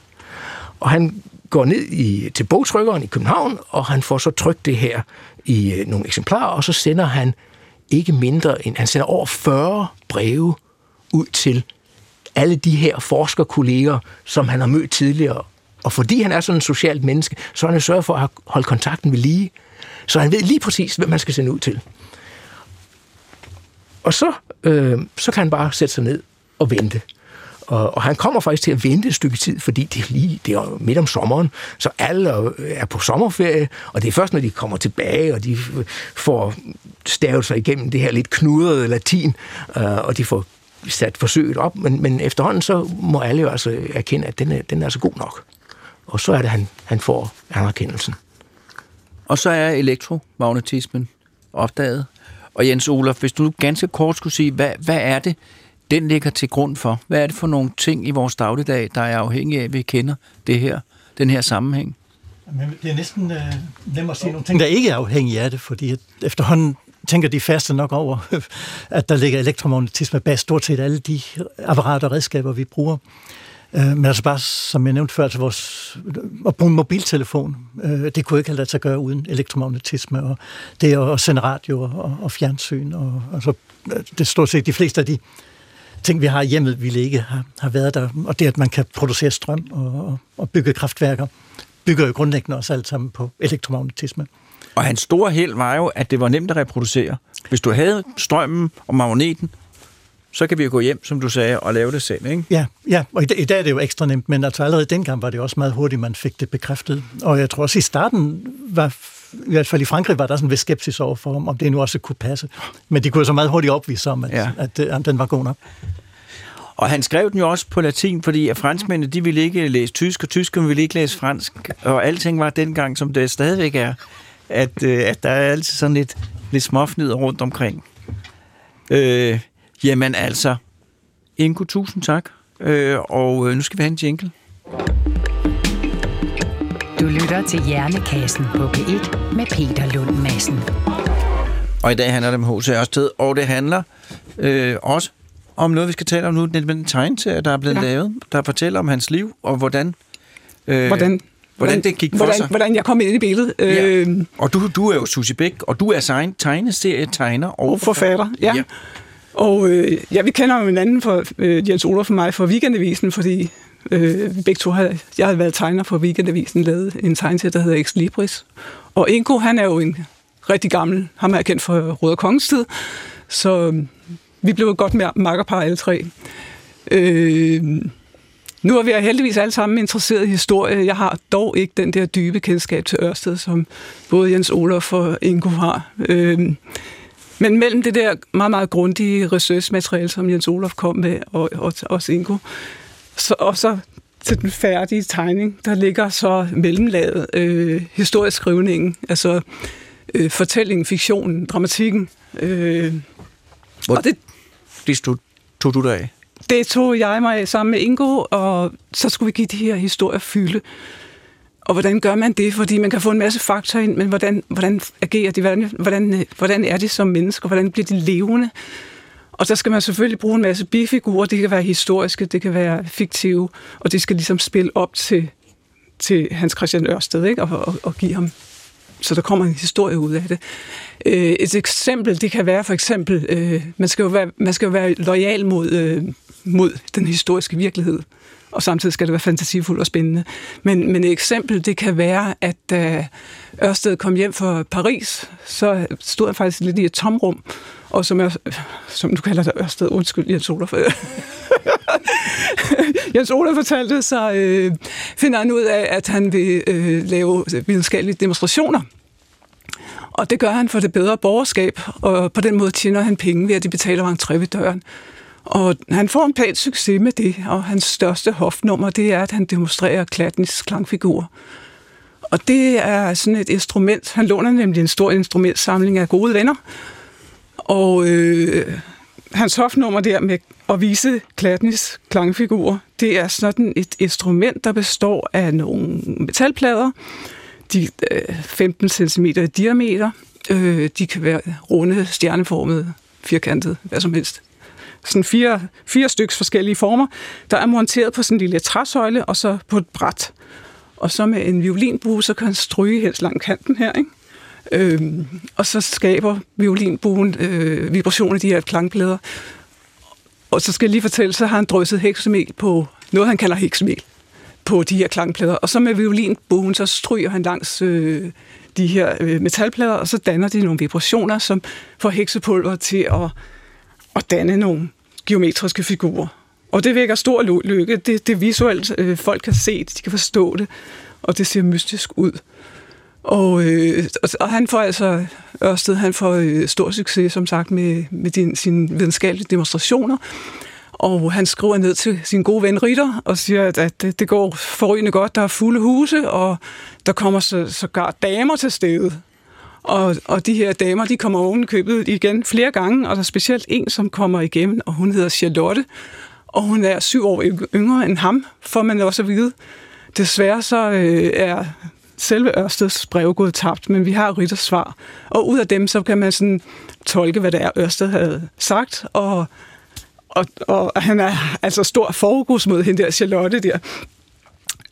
Og han går ned i, til bogtrykkeren i København, og han får så trykt det her i øh, nogle eksemplarer, og så sender han ikke mindre end, han sender over fyrre breve ud til alle de her forskerkolleger, som han har mødt tidligere Og fordi han er sådan en socialt menneske, så har han sørget for at holde kontakten ved lige. Så han ved lige præcis, hvem man skal sende ud til. Og så, øh, så kan han bare sætte sig ned og vente. Og, og han kommer faktisk til at vente et stykke tid, fordi det er, lige, det er midt om sommeren, så alle er på sommerferie, og det er først, når de kommer tilbage, og de får stavet sig igennem det her lidt knudrede latin, øh, og de får sat forsøget op, men, men efterhånden så må alle jo altså erkende, at den er, den er altså god nok. Og så er det, han, han får anerkendelsen. Og så er elektromagnetismen opdaget. Og Jens Olaf, hvis du ganske kort skulle sige, hvad, hvad er det, den ligger til grund for? Hvad er det for nogle ting i vores dagligdag, der er afhængige af, at vi kender det her, den her sammenhæng? Jamen, det er næsten øh, nemt at sige nogle ting, der ikke er afhængige af det, fordi efterhånden tænker de faste nok over, at der ligger elektromagnetisme bag stort set alle de apparater og redskaber, vi bruger. Men altså bare, som jeg nævnte før, til vores, at bruge en mobiltelefon, det kunne ikke have lade sig gøre uden elektromagnetisme, og det at sende radio og, og fjernsyn, og altså, det er stort set de fleste af de ting, vi har i hjemmet, ville ikke have, have været der, og det, at man kan producere strøm og, og bygge kraftværker, bygger jo grundlæggende også alt sammen på elektromagnetisme. Og hans store held var jo, at det var nemt at reproducere. Hvis du havde strømmen og magneten, så kan vi jo gå hjem, som du sagde, og lave det selv, ikke? Ja, ja. Og i dag, i dag er det jo ekstra nemt, men altså allerede dengang var det også meget hurtigt, man fik det bekræftet. Og jeg tror også i starten, var, i hvert fald i Frankrig, var der sådan en skepsis over for, om det nu også kunne passe. Men de kunne så meget hurtigt opvise om, at, ja. at, at, at den var god nok. Og han skrev den jo også på latin, fordi at franskmændene, de ville ikke læse tysk, og tyskerne ville ikke læse fransk. Og alting var dengang, som det stadigvæk er, at, at der er altid sådan lidt, lidt småfnider rundt omkring. Øh... Jamen altså, Ingo, tusind tak, øh, og nu skal vi have en jingle. Du lytter til Hjernekassen på P et med Peter Lund Madsen. Og i dag handler det om H C. Ørsted, og det handler øh, også om noget, vi skal tale om nu, nemlig en tegneserie, der er blevet ja. lavet, der fortæller om hans liv, og hvordan... Øh, hvordan? Hvordan det gik for hvordan, sig. Hvordan jeg kom ind i billedet. Ja. Øh, og du, du er jo Susie Bæk, og du er tegneserietegner og, og forfatter. Ja. ja. Og øh, ja, vi kender jo hinanden, for, øh, Jens Olaf og mig, fra Weekendavisen, fordi øh, vi begge to havde, jeg havde været tegner for Weekendavisen, lavet en tegneserie, der hedder X Libris. Og Ingo, han er jo en rigtig gammel, ham er jeg kendt fra Råd og Kongestid, så øh, vi blev et godt makkerpar alle tre. Øh, nu er vi heldigvis alle sammen interesseret i historie. Jeg har dog ikke den der dybe kendskab til Ørsted, som både Jens Olaf og Ingo har. Øh, Men mellem det der meget, meget grundige researchmateriale, som Jens Olaf kom med, og, og også Ingo, så, og så til den færdige tegning, der ligger så mellemlaget øh, historieskrivningen, altså øh, fortællingen, fiktionen, dramatikken. Øh, Hvor og det, det stod, tog du dig af? Det tog jeg mig af sammen med Ingo, og så skulle vi give de her historier fylde. Og hvordan gør man det? Fordi man kan få en masse faktorer ind, men hvordan, hvordan agerer de? Hvordan, hvordan, hvordan er de som mennesker? Hvordan bliver de levende? Og så skal man selvfølgelig bruge en masse bifigurer. Det kan være historiske, det kan være fiktive, og det skal ligesom spille op til, til Hans Christian Ørsted, ikke? Og, og, og give ham. Så der kommer en historie ud af det. Et eksempel, det kan være for eksempel, man skal jo være, man skal jo være loyal mod, mod den historiske virkelighed. Og samtidig skal det være fantasifuldt og spændende. Men, men et eksempel, det kan være, at da Ørsted kom hjem fra Paris, så stod han faktisk lidt i et tomrum, og som, Ørsted, som du kalder det, Ørsted, undskyld, Jens Olaf. Jens Olaf fortalte, så øh, finder han ud af, at han vil øh, lave videnskabelige demonstrationer. Og det gør han for det bedre borgerskab, og på den måde tjener han penge ved, at de betaler entré ved døren. Og han får en pæn succes med det, og hans største hofnummer, det er, at han demonstrerer Chladnis klangfigur. Og det er sådan et instrument, han låner nemlig en stor instrumentsamling af gode venner, og øh, hans hofnummer der med at vise Chladnis klangfigur, det er sådan et instrument, der består af nogle metalplader, de øh, femten centimeter i diameter, øh, de kan være runde, stjerneformede, firkantede, hvad som helst. Sådan fire, fire styks forskellige former, der er monteret på sådan en lille træsøjle, og så på et bræt. Og så med en violinbue, så kan han stryge helt langt kanten her, ikke? Øhm, og så skaber violinbuen øh, vibrationer i de her klangplader. Og så skal jeg lige fortælle, så har han drysset heksemel på noget, han kalder heksemel. på de her klangplader. Og så med violinbogen, så stryger han langs øh, de her øh, metalplader, og så danner de nogle vibrationer, som får heksepulver til at, at danne nogle geometriske figurer. Og det vækker stor lykke. Det, det er visuelt. Øh, folk kan se det, de kan forstå det, og det ser mystisk ud. Og, øh, og han får altså, Ørsted, han får øh, stor succes, som sagt, med, med din, sine videnskabelige demonstrationer. Og han skriver ned til sin gode ven Ritter og siger, at, at det, det går forrygende godt, der er fulde huse, og der kommer så, sågar damer til stedet. Og, og de her damer, de kommer oven i købet igen flere gange, og der er specielt en, som kommer igennem, og hun hedder Charlotte, og hun er syv år yngre end ham, får man også at vide. Desværre så øh, er selve Ørsteds brev gået tabt, men vi har Ritters svar. Og ud af dem, så kan man sådan tolke, hvad det er, Ørsted havde sagt, og, og, og han er altså stor fokus mod hende der, Charlotte der.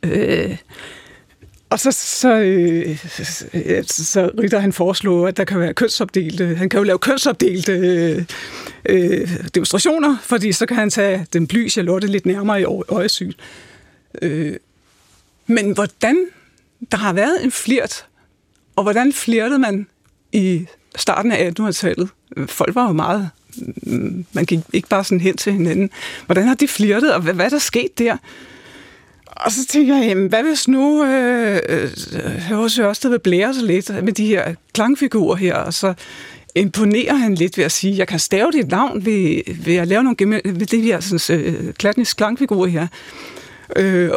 Øh, og så, så, øh, så Ritter, han foreslår, at der kan være kønsopdelte, han kan jo lave kønsopdelte øh, øh, demonstrationer, fordi så kan han tage den bly Charlotte lidt nærmere i øjesyn. Øh, men hvordan der har været en flirt, og hvordan flirtede man i starten af attenhundredetallet? Folk var jo meget, man gik ikke bare sådan hen til hinanden. Hvordan har de flirtet, og hvad er der sket der? Og så tænker jeg, jamen, hvad hvis nu øh, H C. Ørsted vil blære sig lidt med de her klangfigurer her, og så imponerer han lidt ved at sige, jeg kan stave dit navn ved, ved at lave nogle ved det her sådan, øh, Chladnis klangfigur her, øh,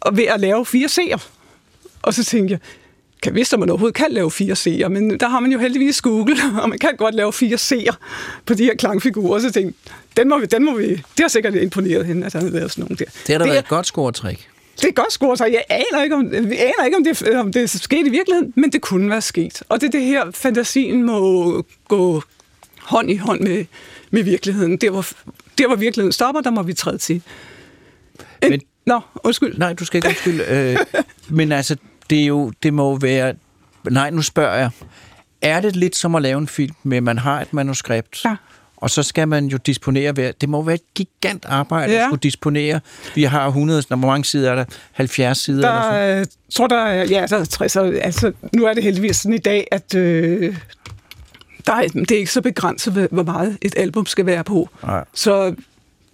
og ved at lave fire C'er. Og så tænkte jeg, kan vidste, at man overhovedet kan lave fire C'er, men der har man jo heldigvis Google, og man kan godt lave fire C'er på de her klangfigurer. Og så tænkte den må vi, den må vi. Det har sikkert imponeret hende, at han har lavet sådan nogle der. Det har da det været er, et godt scoretrik. Det er et godt scoretrik. Jeg aner ikke, om, jeg aner ikke om, det, om det skete i virkeligheden, men det kunne være sket. Og det er det her, fantasien må gå hånd i hånd med, med virkeligheden. Der hvor, der, hvor virkeligheden stopper, der må vi træde til. En, men, nå, undskyld. Nej, du skal ikke undskylde. øh, men altså, det er jo, det må være... Nej, nu spørger jeg. Er det lidt som at lave en film med, man har et manuskript, ja, og så skal man jo disponere hver... Det må være et gigant arbejde, ja, at skulle disponere. Vi har hundrede... Hvor mange sider er der? halvfjerds sider? Der, eller sådan. Jeg tror, der er... Ja, der er tres. Altså, nu er det heldigvis sådan i dag, at... Øh, der er, det er ikke så begrænset, hvor meget et album skal være på. Nej. Så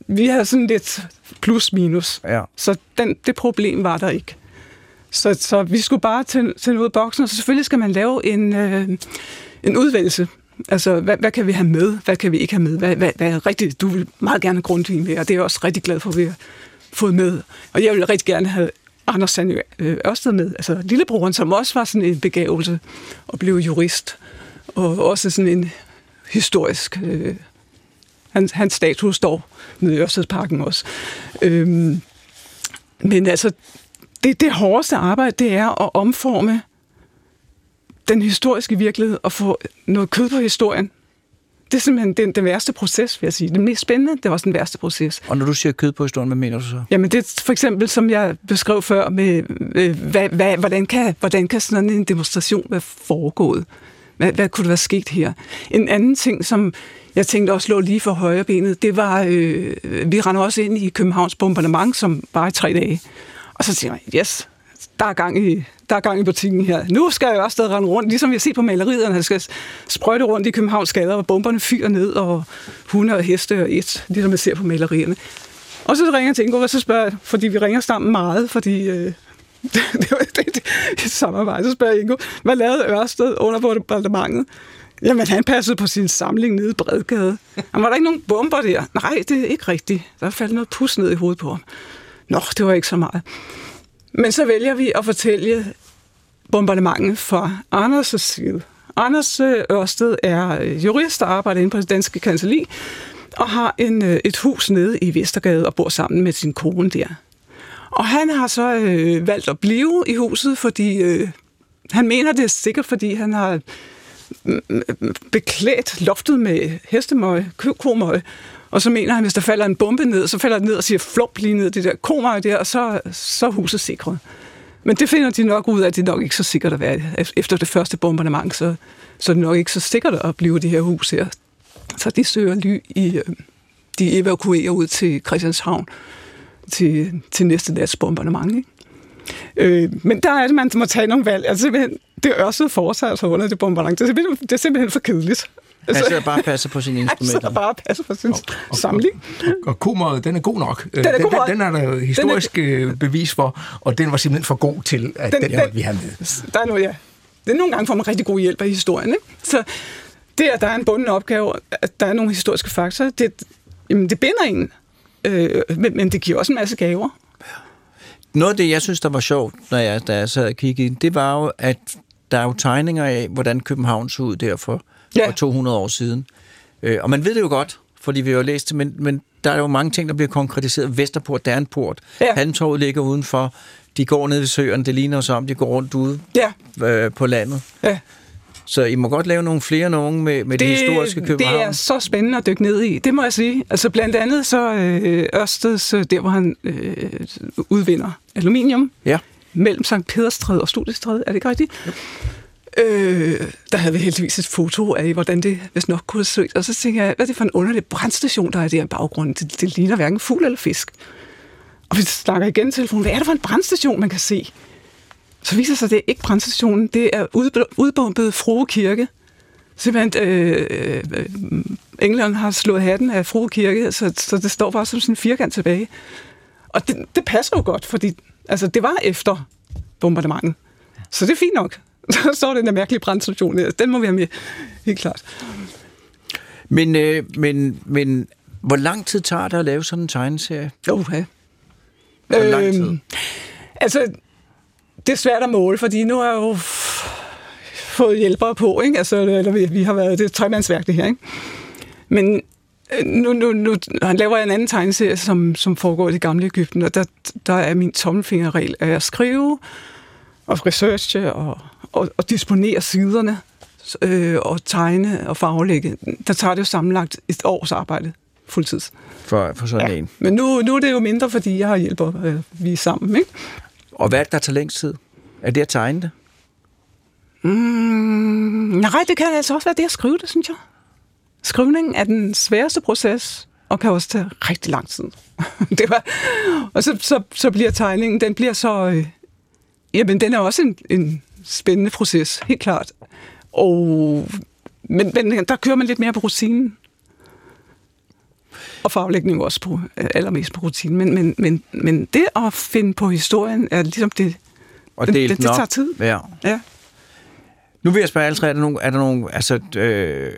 vi har sådan lidt plus-minus. Ja. Så den, det problem var der ikke. Så, så vi skulle bare tænde ud af boksen, og så selvfølgelig skal man lave en, øh, en udvælgelse. Altså, hvad, hvad kan vi have med? Hvad kan vi ikke have med? Hvad, hvad, hvad er rigtigt? Du vil meget gerne have Grundtvig med, og det er jeg også rigtig glad for, at vi har fået med. Og jeg ville rigtig gerne have Anders Sandø Ørsted med, altså lillebroren, som også var sådan en begavelse og blev jurist, og også sådan en historisk... Øh, hans, hans statue står nede i Ørstedsparken også. Øhm, men altså... Det, det hårdeste arbejde, det er at omforme den historiske virkelighed og få noget kød på historien. Det er simpelthen den, den værste proces, vil jeg sige. Det mest spændende, det var også den værste proces. Og når du siger kød på historien, hvad mener du så? Jamen det er for eksempel, som jeg beskrev før, med, øh, hvad, hvad, hvordan, kan, hvordan kan sådan en demonstration være foregået? Hvad, hvad kunne der være sket her? En anden ting, som jeg tænkte også lå lige for højre benet, det var, øh, vi rendte også ind i Københavns bombardement, som var i tre dage. Og så siger jeg, yes, der er gang i, der er gang i butikken her. Nu skal jeg jo også stadig rende rundt, ligesom vi har set på malerierne. Han skal sprøjte rundt i Københavns gader, hvor bomberne fyrer ned, og hunde og heste og et, ligesom man ser på malerierne. Og så ringer jeg til Ingo, og så spørger jeg, fordi vi ringer sammen meget, fordi øh, det, det, det, det, et samarbejde, så spørger jeg Ingo, hvad lavede Ørsted under bombardementet? Jamen, han passede på sin samling nede i Bredgade. Jamen, var der ikke nogen bomber der? Nej, det er ikke rigtigt. Der faldt noget pus ned i hovedet på ham. Nå, det var ikke så meget. Men så vælger vi at fortælle bombardementet fra Anders' side. Anders Ørsted er jurist og arbejder inde på det Danske Kancelli, og har en, et hus nede i Vestergade og bor sammen med sin kone der. Og han har så øh, valgt at blive i huset, fordi øh, han mener, det er sikkert, fordi han har øh, beklædt loftet med hestemøg, komøg. Og så mener han, hvis der falder en bombe ned, så falder den ned og siger flop lige ned, det der komer der, og så, så er huset sikret. Men det finder de nok ud af, at det er nok ikke så sikkert at være. Efter det første bombardement, så, så er det nok ikke så sikkert at blive det her hus her. Så de søger ly i, de evakuerer ud til Christianshavn, til, til næste dags bombardement, ikke? Øh, men der er det, man må tage nogle valg. Altså, det Ørsted foretager sig under det bombardement, det er simpelthen, det er simpelthen for kedeligt. Altså, han sidder bare og passer på sine instrumenter. Han sidder bare og passer på sin samling. Og, og kummeret, den er god nok. Den er, den, god den, den er der historisk er, bevis for, og den var simpelthen for god til, at den, den, den måtte vi have med. Der er noget, ja. Det er nogle gange, får man rigtig god hjælp af historien, ikke? Så det, at der er en bunden opgave, at der er nogle historiske faktorer, det, jamen, det binder en, øh, men, men det giver også en masse gaver. Noget af det, jeg synes, der var sjovt, når jeg, da jeg sad og kiggede, det var jo, at der er jo tegninger af, hvordan København så ud derfor, ja. For to hundrede år siden. Øh, og man ved det jo godt, fordi vi har jo læst det, men, men der er jo mange ting, der bliver konkretiseret. Vesterport, Dernport, ja. Halmtorvet ligger udenfor, de går ned ved søerne, det ligner os om, de går rundt ude ja. øh, på landet. Ja. Så I må godt lave nogle flere nogen med, med det, det historiske København. Det er så spændende at dykke ned i, det må jeg sige. Altså blandt andet så øh, Ørsteds, der hvor han øh, udvinder aluminium, ja. Mellem Sankt Pederstræde og Studiestræde, er det ikke rigtigt? Ja. Øh, der havde vi heldigvis et foto af, hvordan det hvis nok kunne have søgt. Og så tænkte jeg, hvad er det for en underlig brandstation, der er der i baggrunden? Det, det ligner hverken fugl eller fisk. Og vi snakker igen i telefonen, hvad er det for en brandstation, man kan se? Så viser sig, det er ikke brandstationen, det er udbombet Frokirke. Simpelthen, øh, øh, England har slået hatten af Frokirke, så, så det står bare som sådan en firkant tilbage. Og det, det passer jo godt, fordi altså, det var efter bombardementet. Så det er fint nok. Så står den der mærkelige brandstation der. Den må vi have med, helt klart. Men, øh, men, men hvor lang tid tager det at lave sådan en tegneserie? Oha. Hvor lang tid? Øh, altså, det er svært at måle, fordi nu har jeg jo fået hjælpere på, ikke? Altså, eller vi, vi har været det tremandsværk, det her, ikke? Men nu, nu, nu laver jeg en anden tegneserie, som, som foregår i det gamle Egypten, og der, der er min tommelfingerregel at skrive og researche og, og, og disponere siderne øh, og tegne og farvelægge. Der tager det jo sammenlagt et års arbejde fuldtids. For, for sådan ja. En. Men nu, nu er det jo mindre, fordi jeg har hjælpere, øh, vi er sammen, ikke? Og hvad der tager længst tid? Er det at tegne det? Mm, nej, det kan altså også være det at skrive det, synes jeg. Skrivningen er den sværeste proces, og kan også tage rigtig lang tid. det var, og så, så, så bliver tegningen, den bliver så... Øh, jamen, den er også en, en spændende proces, helt klart. Og, men, men der kører man lidt mere på rutinen. Og farvelægning også på, allermest på rutinen. Men, men, men, men det at finde på historien er ligesom det... Og det, det, det tager tid. Ja. Ja. Nu vil jeg spørge alle tre, er der nogen... Er der nogen altså, øh,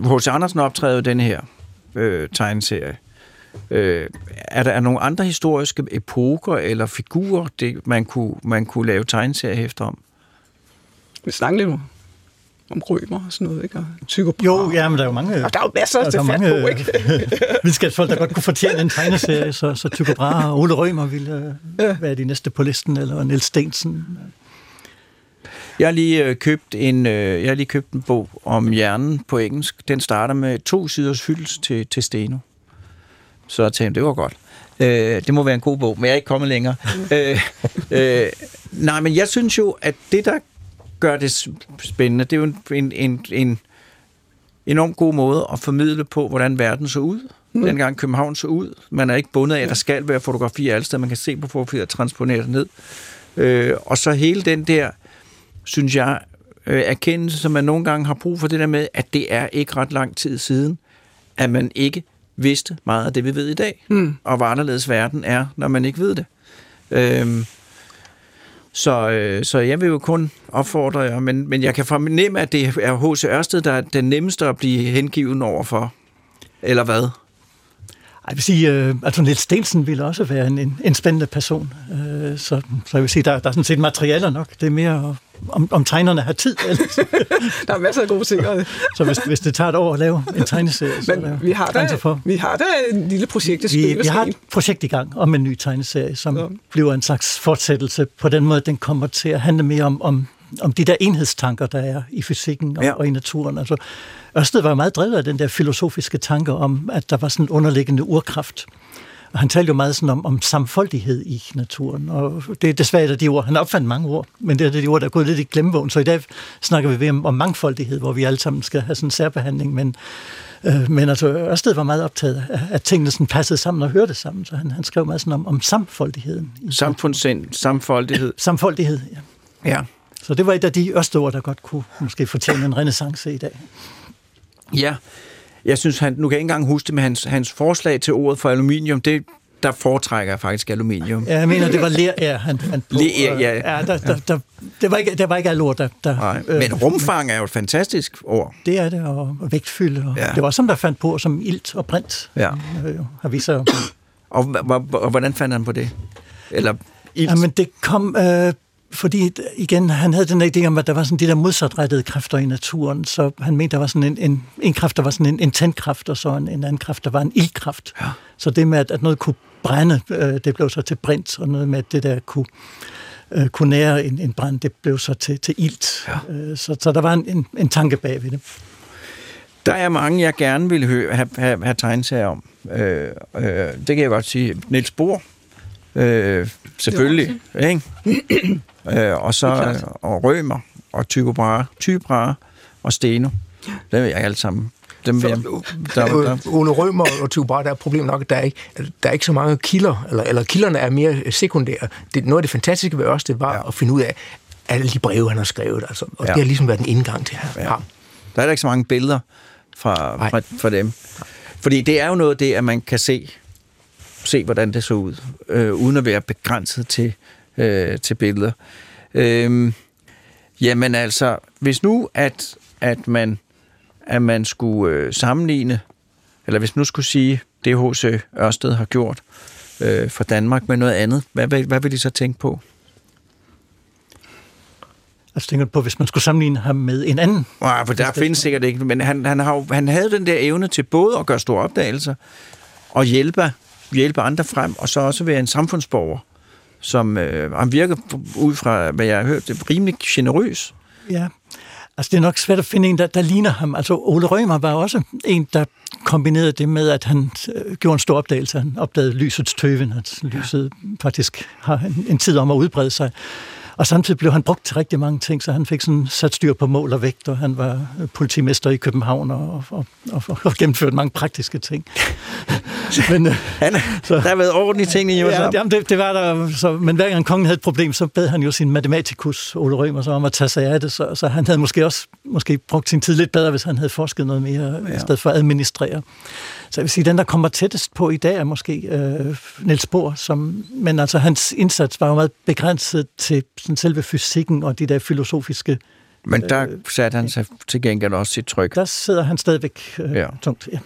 H C. Andersen optræder den her øh, tegneserie. Øh, er der er nogle andre historiske epoker eller figurer, det, man, kunne, man kunne lave tegneseriehæfter om? Vi snakker lidt om, om Rømer og sådan noget, ikke? Og Tycho Brahe. Jo, ja, men der er jo mange... Og der er jo masser af det fat på, ikke? Videnskabsfolk, der godt kunne fortjene en tegneserie, så, så Tycho Brahe og Ole Rømer ville ja. Være de næste på listen, eller Niels Stensen. Jeg har lige købt en, jeg har lige købt en bog om hjernen på engelsk. Den starter med to siders hyldest til, til Steno. Så jeg tænkte, det var godt. Øh, det må være en god bog, men jeg er ikke kommet længere. øh, øh, nej, men jeg synes jo, at det, der gør det spændende, det er jo en, en, en enormt god måde at formidle på, hvordan verden så ud. Mm. Dengang København så ud. Man er ikke bundet af, at der skal være fotografier alle steder. Man kan se på fotografier og transponere det ned. Øh, og så hele den der, synes jeg, erkendelse, som man nogle gange har brug for det der med, at det er ikke ret lang tid siden, at man ikke vidste meget af det, vi ved i dag, mm. og hvor anderledes verden er, når man ikke ved det. Øhm, så, øh, så jeg vil jo kun opfordre jer, men, men jeg kan fornemme, at det er H C. Ørsted, der er den nemmeste at blive hengiven overfor, eller hvad? Jeg vil sige, øh, altså Niels Stensen ville også være en, en, en spændende person, øh, så, så jeg vil sige, der, der er sådan set materialer nok, det er mere om, om tegnerne har tid. Der er masser af gode ting. Så hvis, hvis det tager et år at lave en tegneserie, så men vi har der, vi har der en lille projekt i vi, vi har et projekt i gang om en ny tegneserie, som ja. Bliver en slags fortsættelse på den måde, den kommer til at handle mere om, om om de der enhedstanker, der er i fysikken og, ja. Og i naturen. Altså, Ørsted var meget drevet af den der filosofiske tanke om, at der var sådan en underliggende urkraft, Og han talte jo meget sådan om, om samfoldighed i naturen, og det er desværre et af de ord. Han opfandt mange ord, men det er de ord, der er gået lidt i glemmebogen. Så i dag snakker vi om, om mangfoldighed, hvor vi alle sammen skal have sådan en særbehandling, men, øh, men altså Ørsted var meget optaget af, at tingene sådan passede sammen og hørte sammen, så han, han skrev meget sådan om, om samfoldigheden. Samfundssind, samfoldighed. Samfoldighed, ja. ja. Så det var et af de Ørstedord, der godt kunne måske fortjene en renæssance i dag. Ja. Jeg synes, han, nu kan jeg ikke engang huske det, men hans, hans forslag til ordet for aluminium, det, der foretrækker jeg faktisk aluminium. Ja, jeg mener, det var lær, ja, han fandt på. Lær, ja. ja der, der, der, det, var ikke, det var ikke alle ord, der... der Nej, øh, men rumfang er jo et fantastisk ord. Det er det, og vægtfylde. Og ja. Det var som der fandt på, som ilt og brint. Ja. Øh, har vi så... og, og, og hvordan fandt han på det? Eller ilt? Jamen, det kom... Øh, Fordi, igen, han havde den idé om, at der var sådan de der modsatrettede kræfter i naturen, så han mente, der var sådan en, en, en kraft, der var sådan en, en tændkraft, og så en, en anden kraft, der var en ildkraft. Ja. Så det med, at, at noget kunne brænde, øh, det blev så til brint, og noget med, at det der kunne, øh, kunne nære en, en brand, det blev så til, til ilt. Ja. Øh, så, så der var en, en, en tanke bag ved det. Der er mange, jeg gerne ville hø- have, have, have tegneserier om. Øh, øh, det kan jeg godt sige. Niels Bohr. Øh, selvfølgelig, ikke? øh, og så og Rømer og Tycho Brahe, Tycho Brahe og Steno. Dem vil jeg alle sammen. Dem vil jeg, der, der. Ole Rømer og Tycho Brahe, der er problemet nok, at der er ikke der er ikke så mange kilder, eller, eller kilderne er mere sekundære. Det, noget af det fantastiske ved Ørsted var ja. At finde ud af alle de breve, han har skrevet, altså, og ja. Det har ligesom været en indgang til ham. Ja. Der er der ikke så mange billeder fra, fra, fra dem. Nej. Fordi det er jo noget af det, at man kan se se, hvordan det så ud, øh, uden at være begrænset til, øh, til billeder. Øh, jamen altså, hvis nu, at, at, man, at man skulle øh, sammenligne, eller hvis man nu skulle sige, det H C. Ørsted har gjort øh, for Danmark med noget andet, hvad, hvad, hvad vil de så tænke på? Altså tænker på, hvis man skulle sammenligne ham med en anden. Nej, for der findes sikkert ikke, men han, han, har, han havde den der evne til både at gøre store opdagelser og hjælpe hjælpe andre frem, og så også være en samfundsborger, som øh, han virker ud fra, hvad jeg har hørt, det er rimelig generøs. Ja, altså det er nok svært at finde en, der, der ligner ham. Altså Ole Rømer var også en, der kombinerede det med, at han øh, gjorde en stor opdagelse. Han opdagede lysets tøven, at lyset faktisk har en, en tid om at udbrede sig. Og samtidig blev han brugt til rigtig mange ting, så han fik sådan sat styr på mål og vægt, og han var politimester i København og, og, og, og, og gennemførte mange praktiske ting. Men, han, så, der har været ordentlige ting i Jørgen. Ja, det, det var der. Så, men hver gang kongen havde et problem, så bad han jo sin matematikus, Ole Rømer, så om at tage sig af det. Så, så han havde måske også måske brugt sin tid lidt bedre, hvis han havde forsket noget mere, ja. I stedet for at administrere. Så jeg vil sige, den, der kommer tættest på i dag, er måske øh, Niels Bohr. Som, men altså, hans indsats var jo meget begrænset til selve fysikken og de der filosofiske... Men der øh, satte han sig til gengæld også sit tryk. Der sidder han stadigvæk øh, ja. tungt, ja.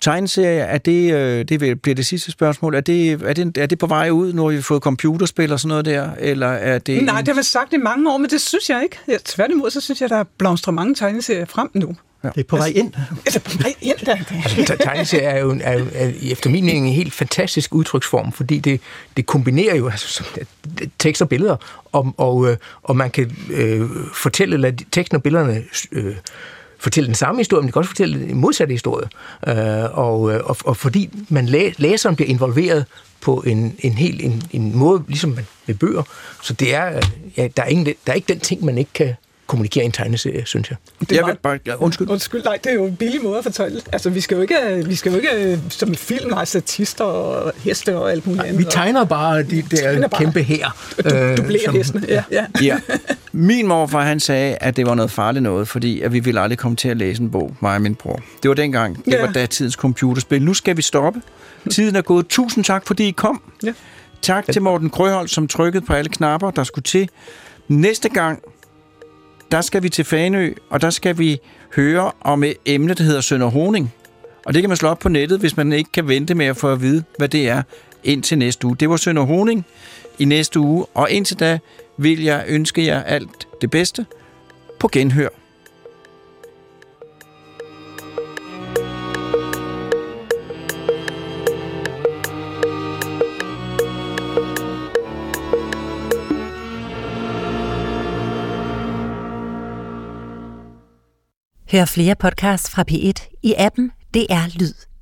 Tegneserie, er det, det bliver det sidste spørgsmål, er det, er, det, er det på vej ud, når vi har fået computerspil og sådan noget der, eller er det... Nej, det har været sagt i mange år, men det synes jeg ikke. Ja, tværtimod, så synes jeg, der blomstrer mange tegneserier frem nu. Ja. Det er på vej ind. Det er på vej ind, der. Altså, tegneserier er jo, er jo er, efter min mening en helt fantastisk udtryksform, fordi det, det kombinerer jo altså, tekst og billeder, og, og, og man kan øh, fortælle, eller teksten og billederne... Øh, fortælle den samme historie, men de kan også fortælle den modsatte historie. Øh, og, og, og fordi man læ- læseren bliver involveret på en, en helt en, en måde, ligesom man med bøger, så det er, ja, der, er ingen, der er ikke den ting, man ikke kan kommunikere i en tegneserie, synes jeg. Det er jeg meget, bare, ja, undskyld. Undskyld, nej, det er jo en billig måde at fortælle. Altså, vi skal jo ikke, vi skal jo ikke som film have statister og heste og alt muligt nej, andet. Vi tegner bare de der kæmpe her. Du, du bliver som, hesten, ja. ja. ja. Min morfar, han sagde, at det var noget farligt noget, fordi at vi ville aldrig komme til at læse en bog, mig og min bror. Det var dengang, det ja. var datidens computerspil. Nu skal vi stoppe. Tiden er gået. Tusind tak, fordi I kom. Ja. Tak ja. til Morten Krøholt, som trykkede på alle knapper, der skulle til. Næste gang, der skal vi til Fanø, og der skal vi høre om et emne, der hedder Sønderhoning. Og det kan man slå op på nettet, hvis man ikke kan vente med at få at vide, hvad det er indtil næste uge. Det var Sønderhoning i næste uge, og indtil da vil jeg ønske jer alt det bedste på genhør. Hør flere podcasts fra P et i appen D R Lyd.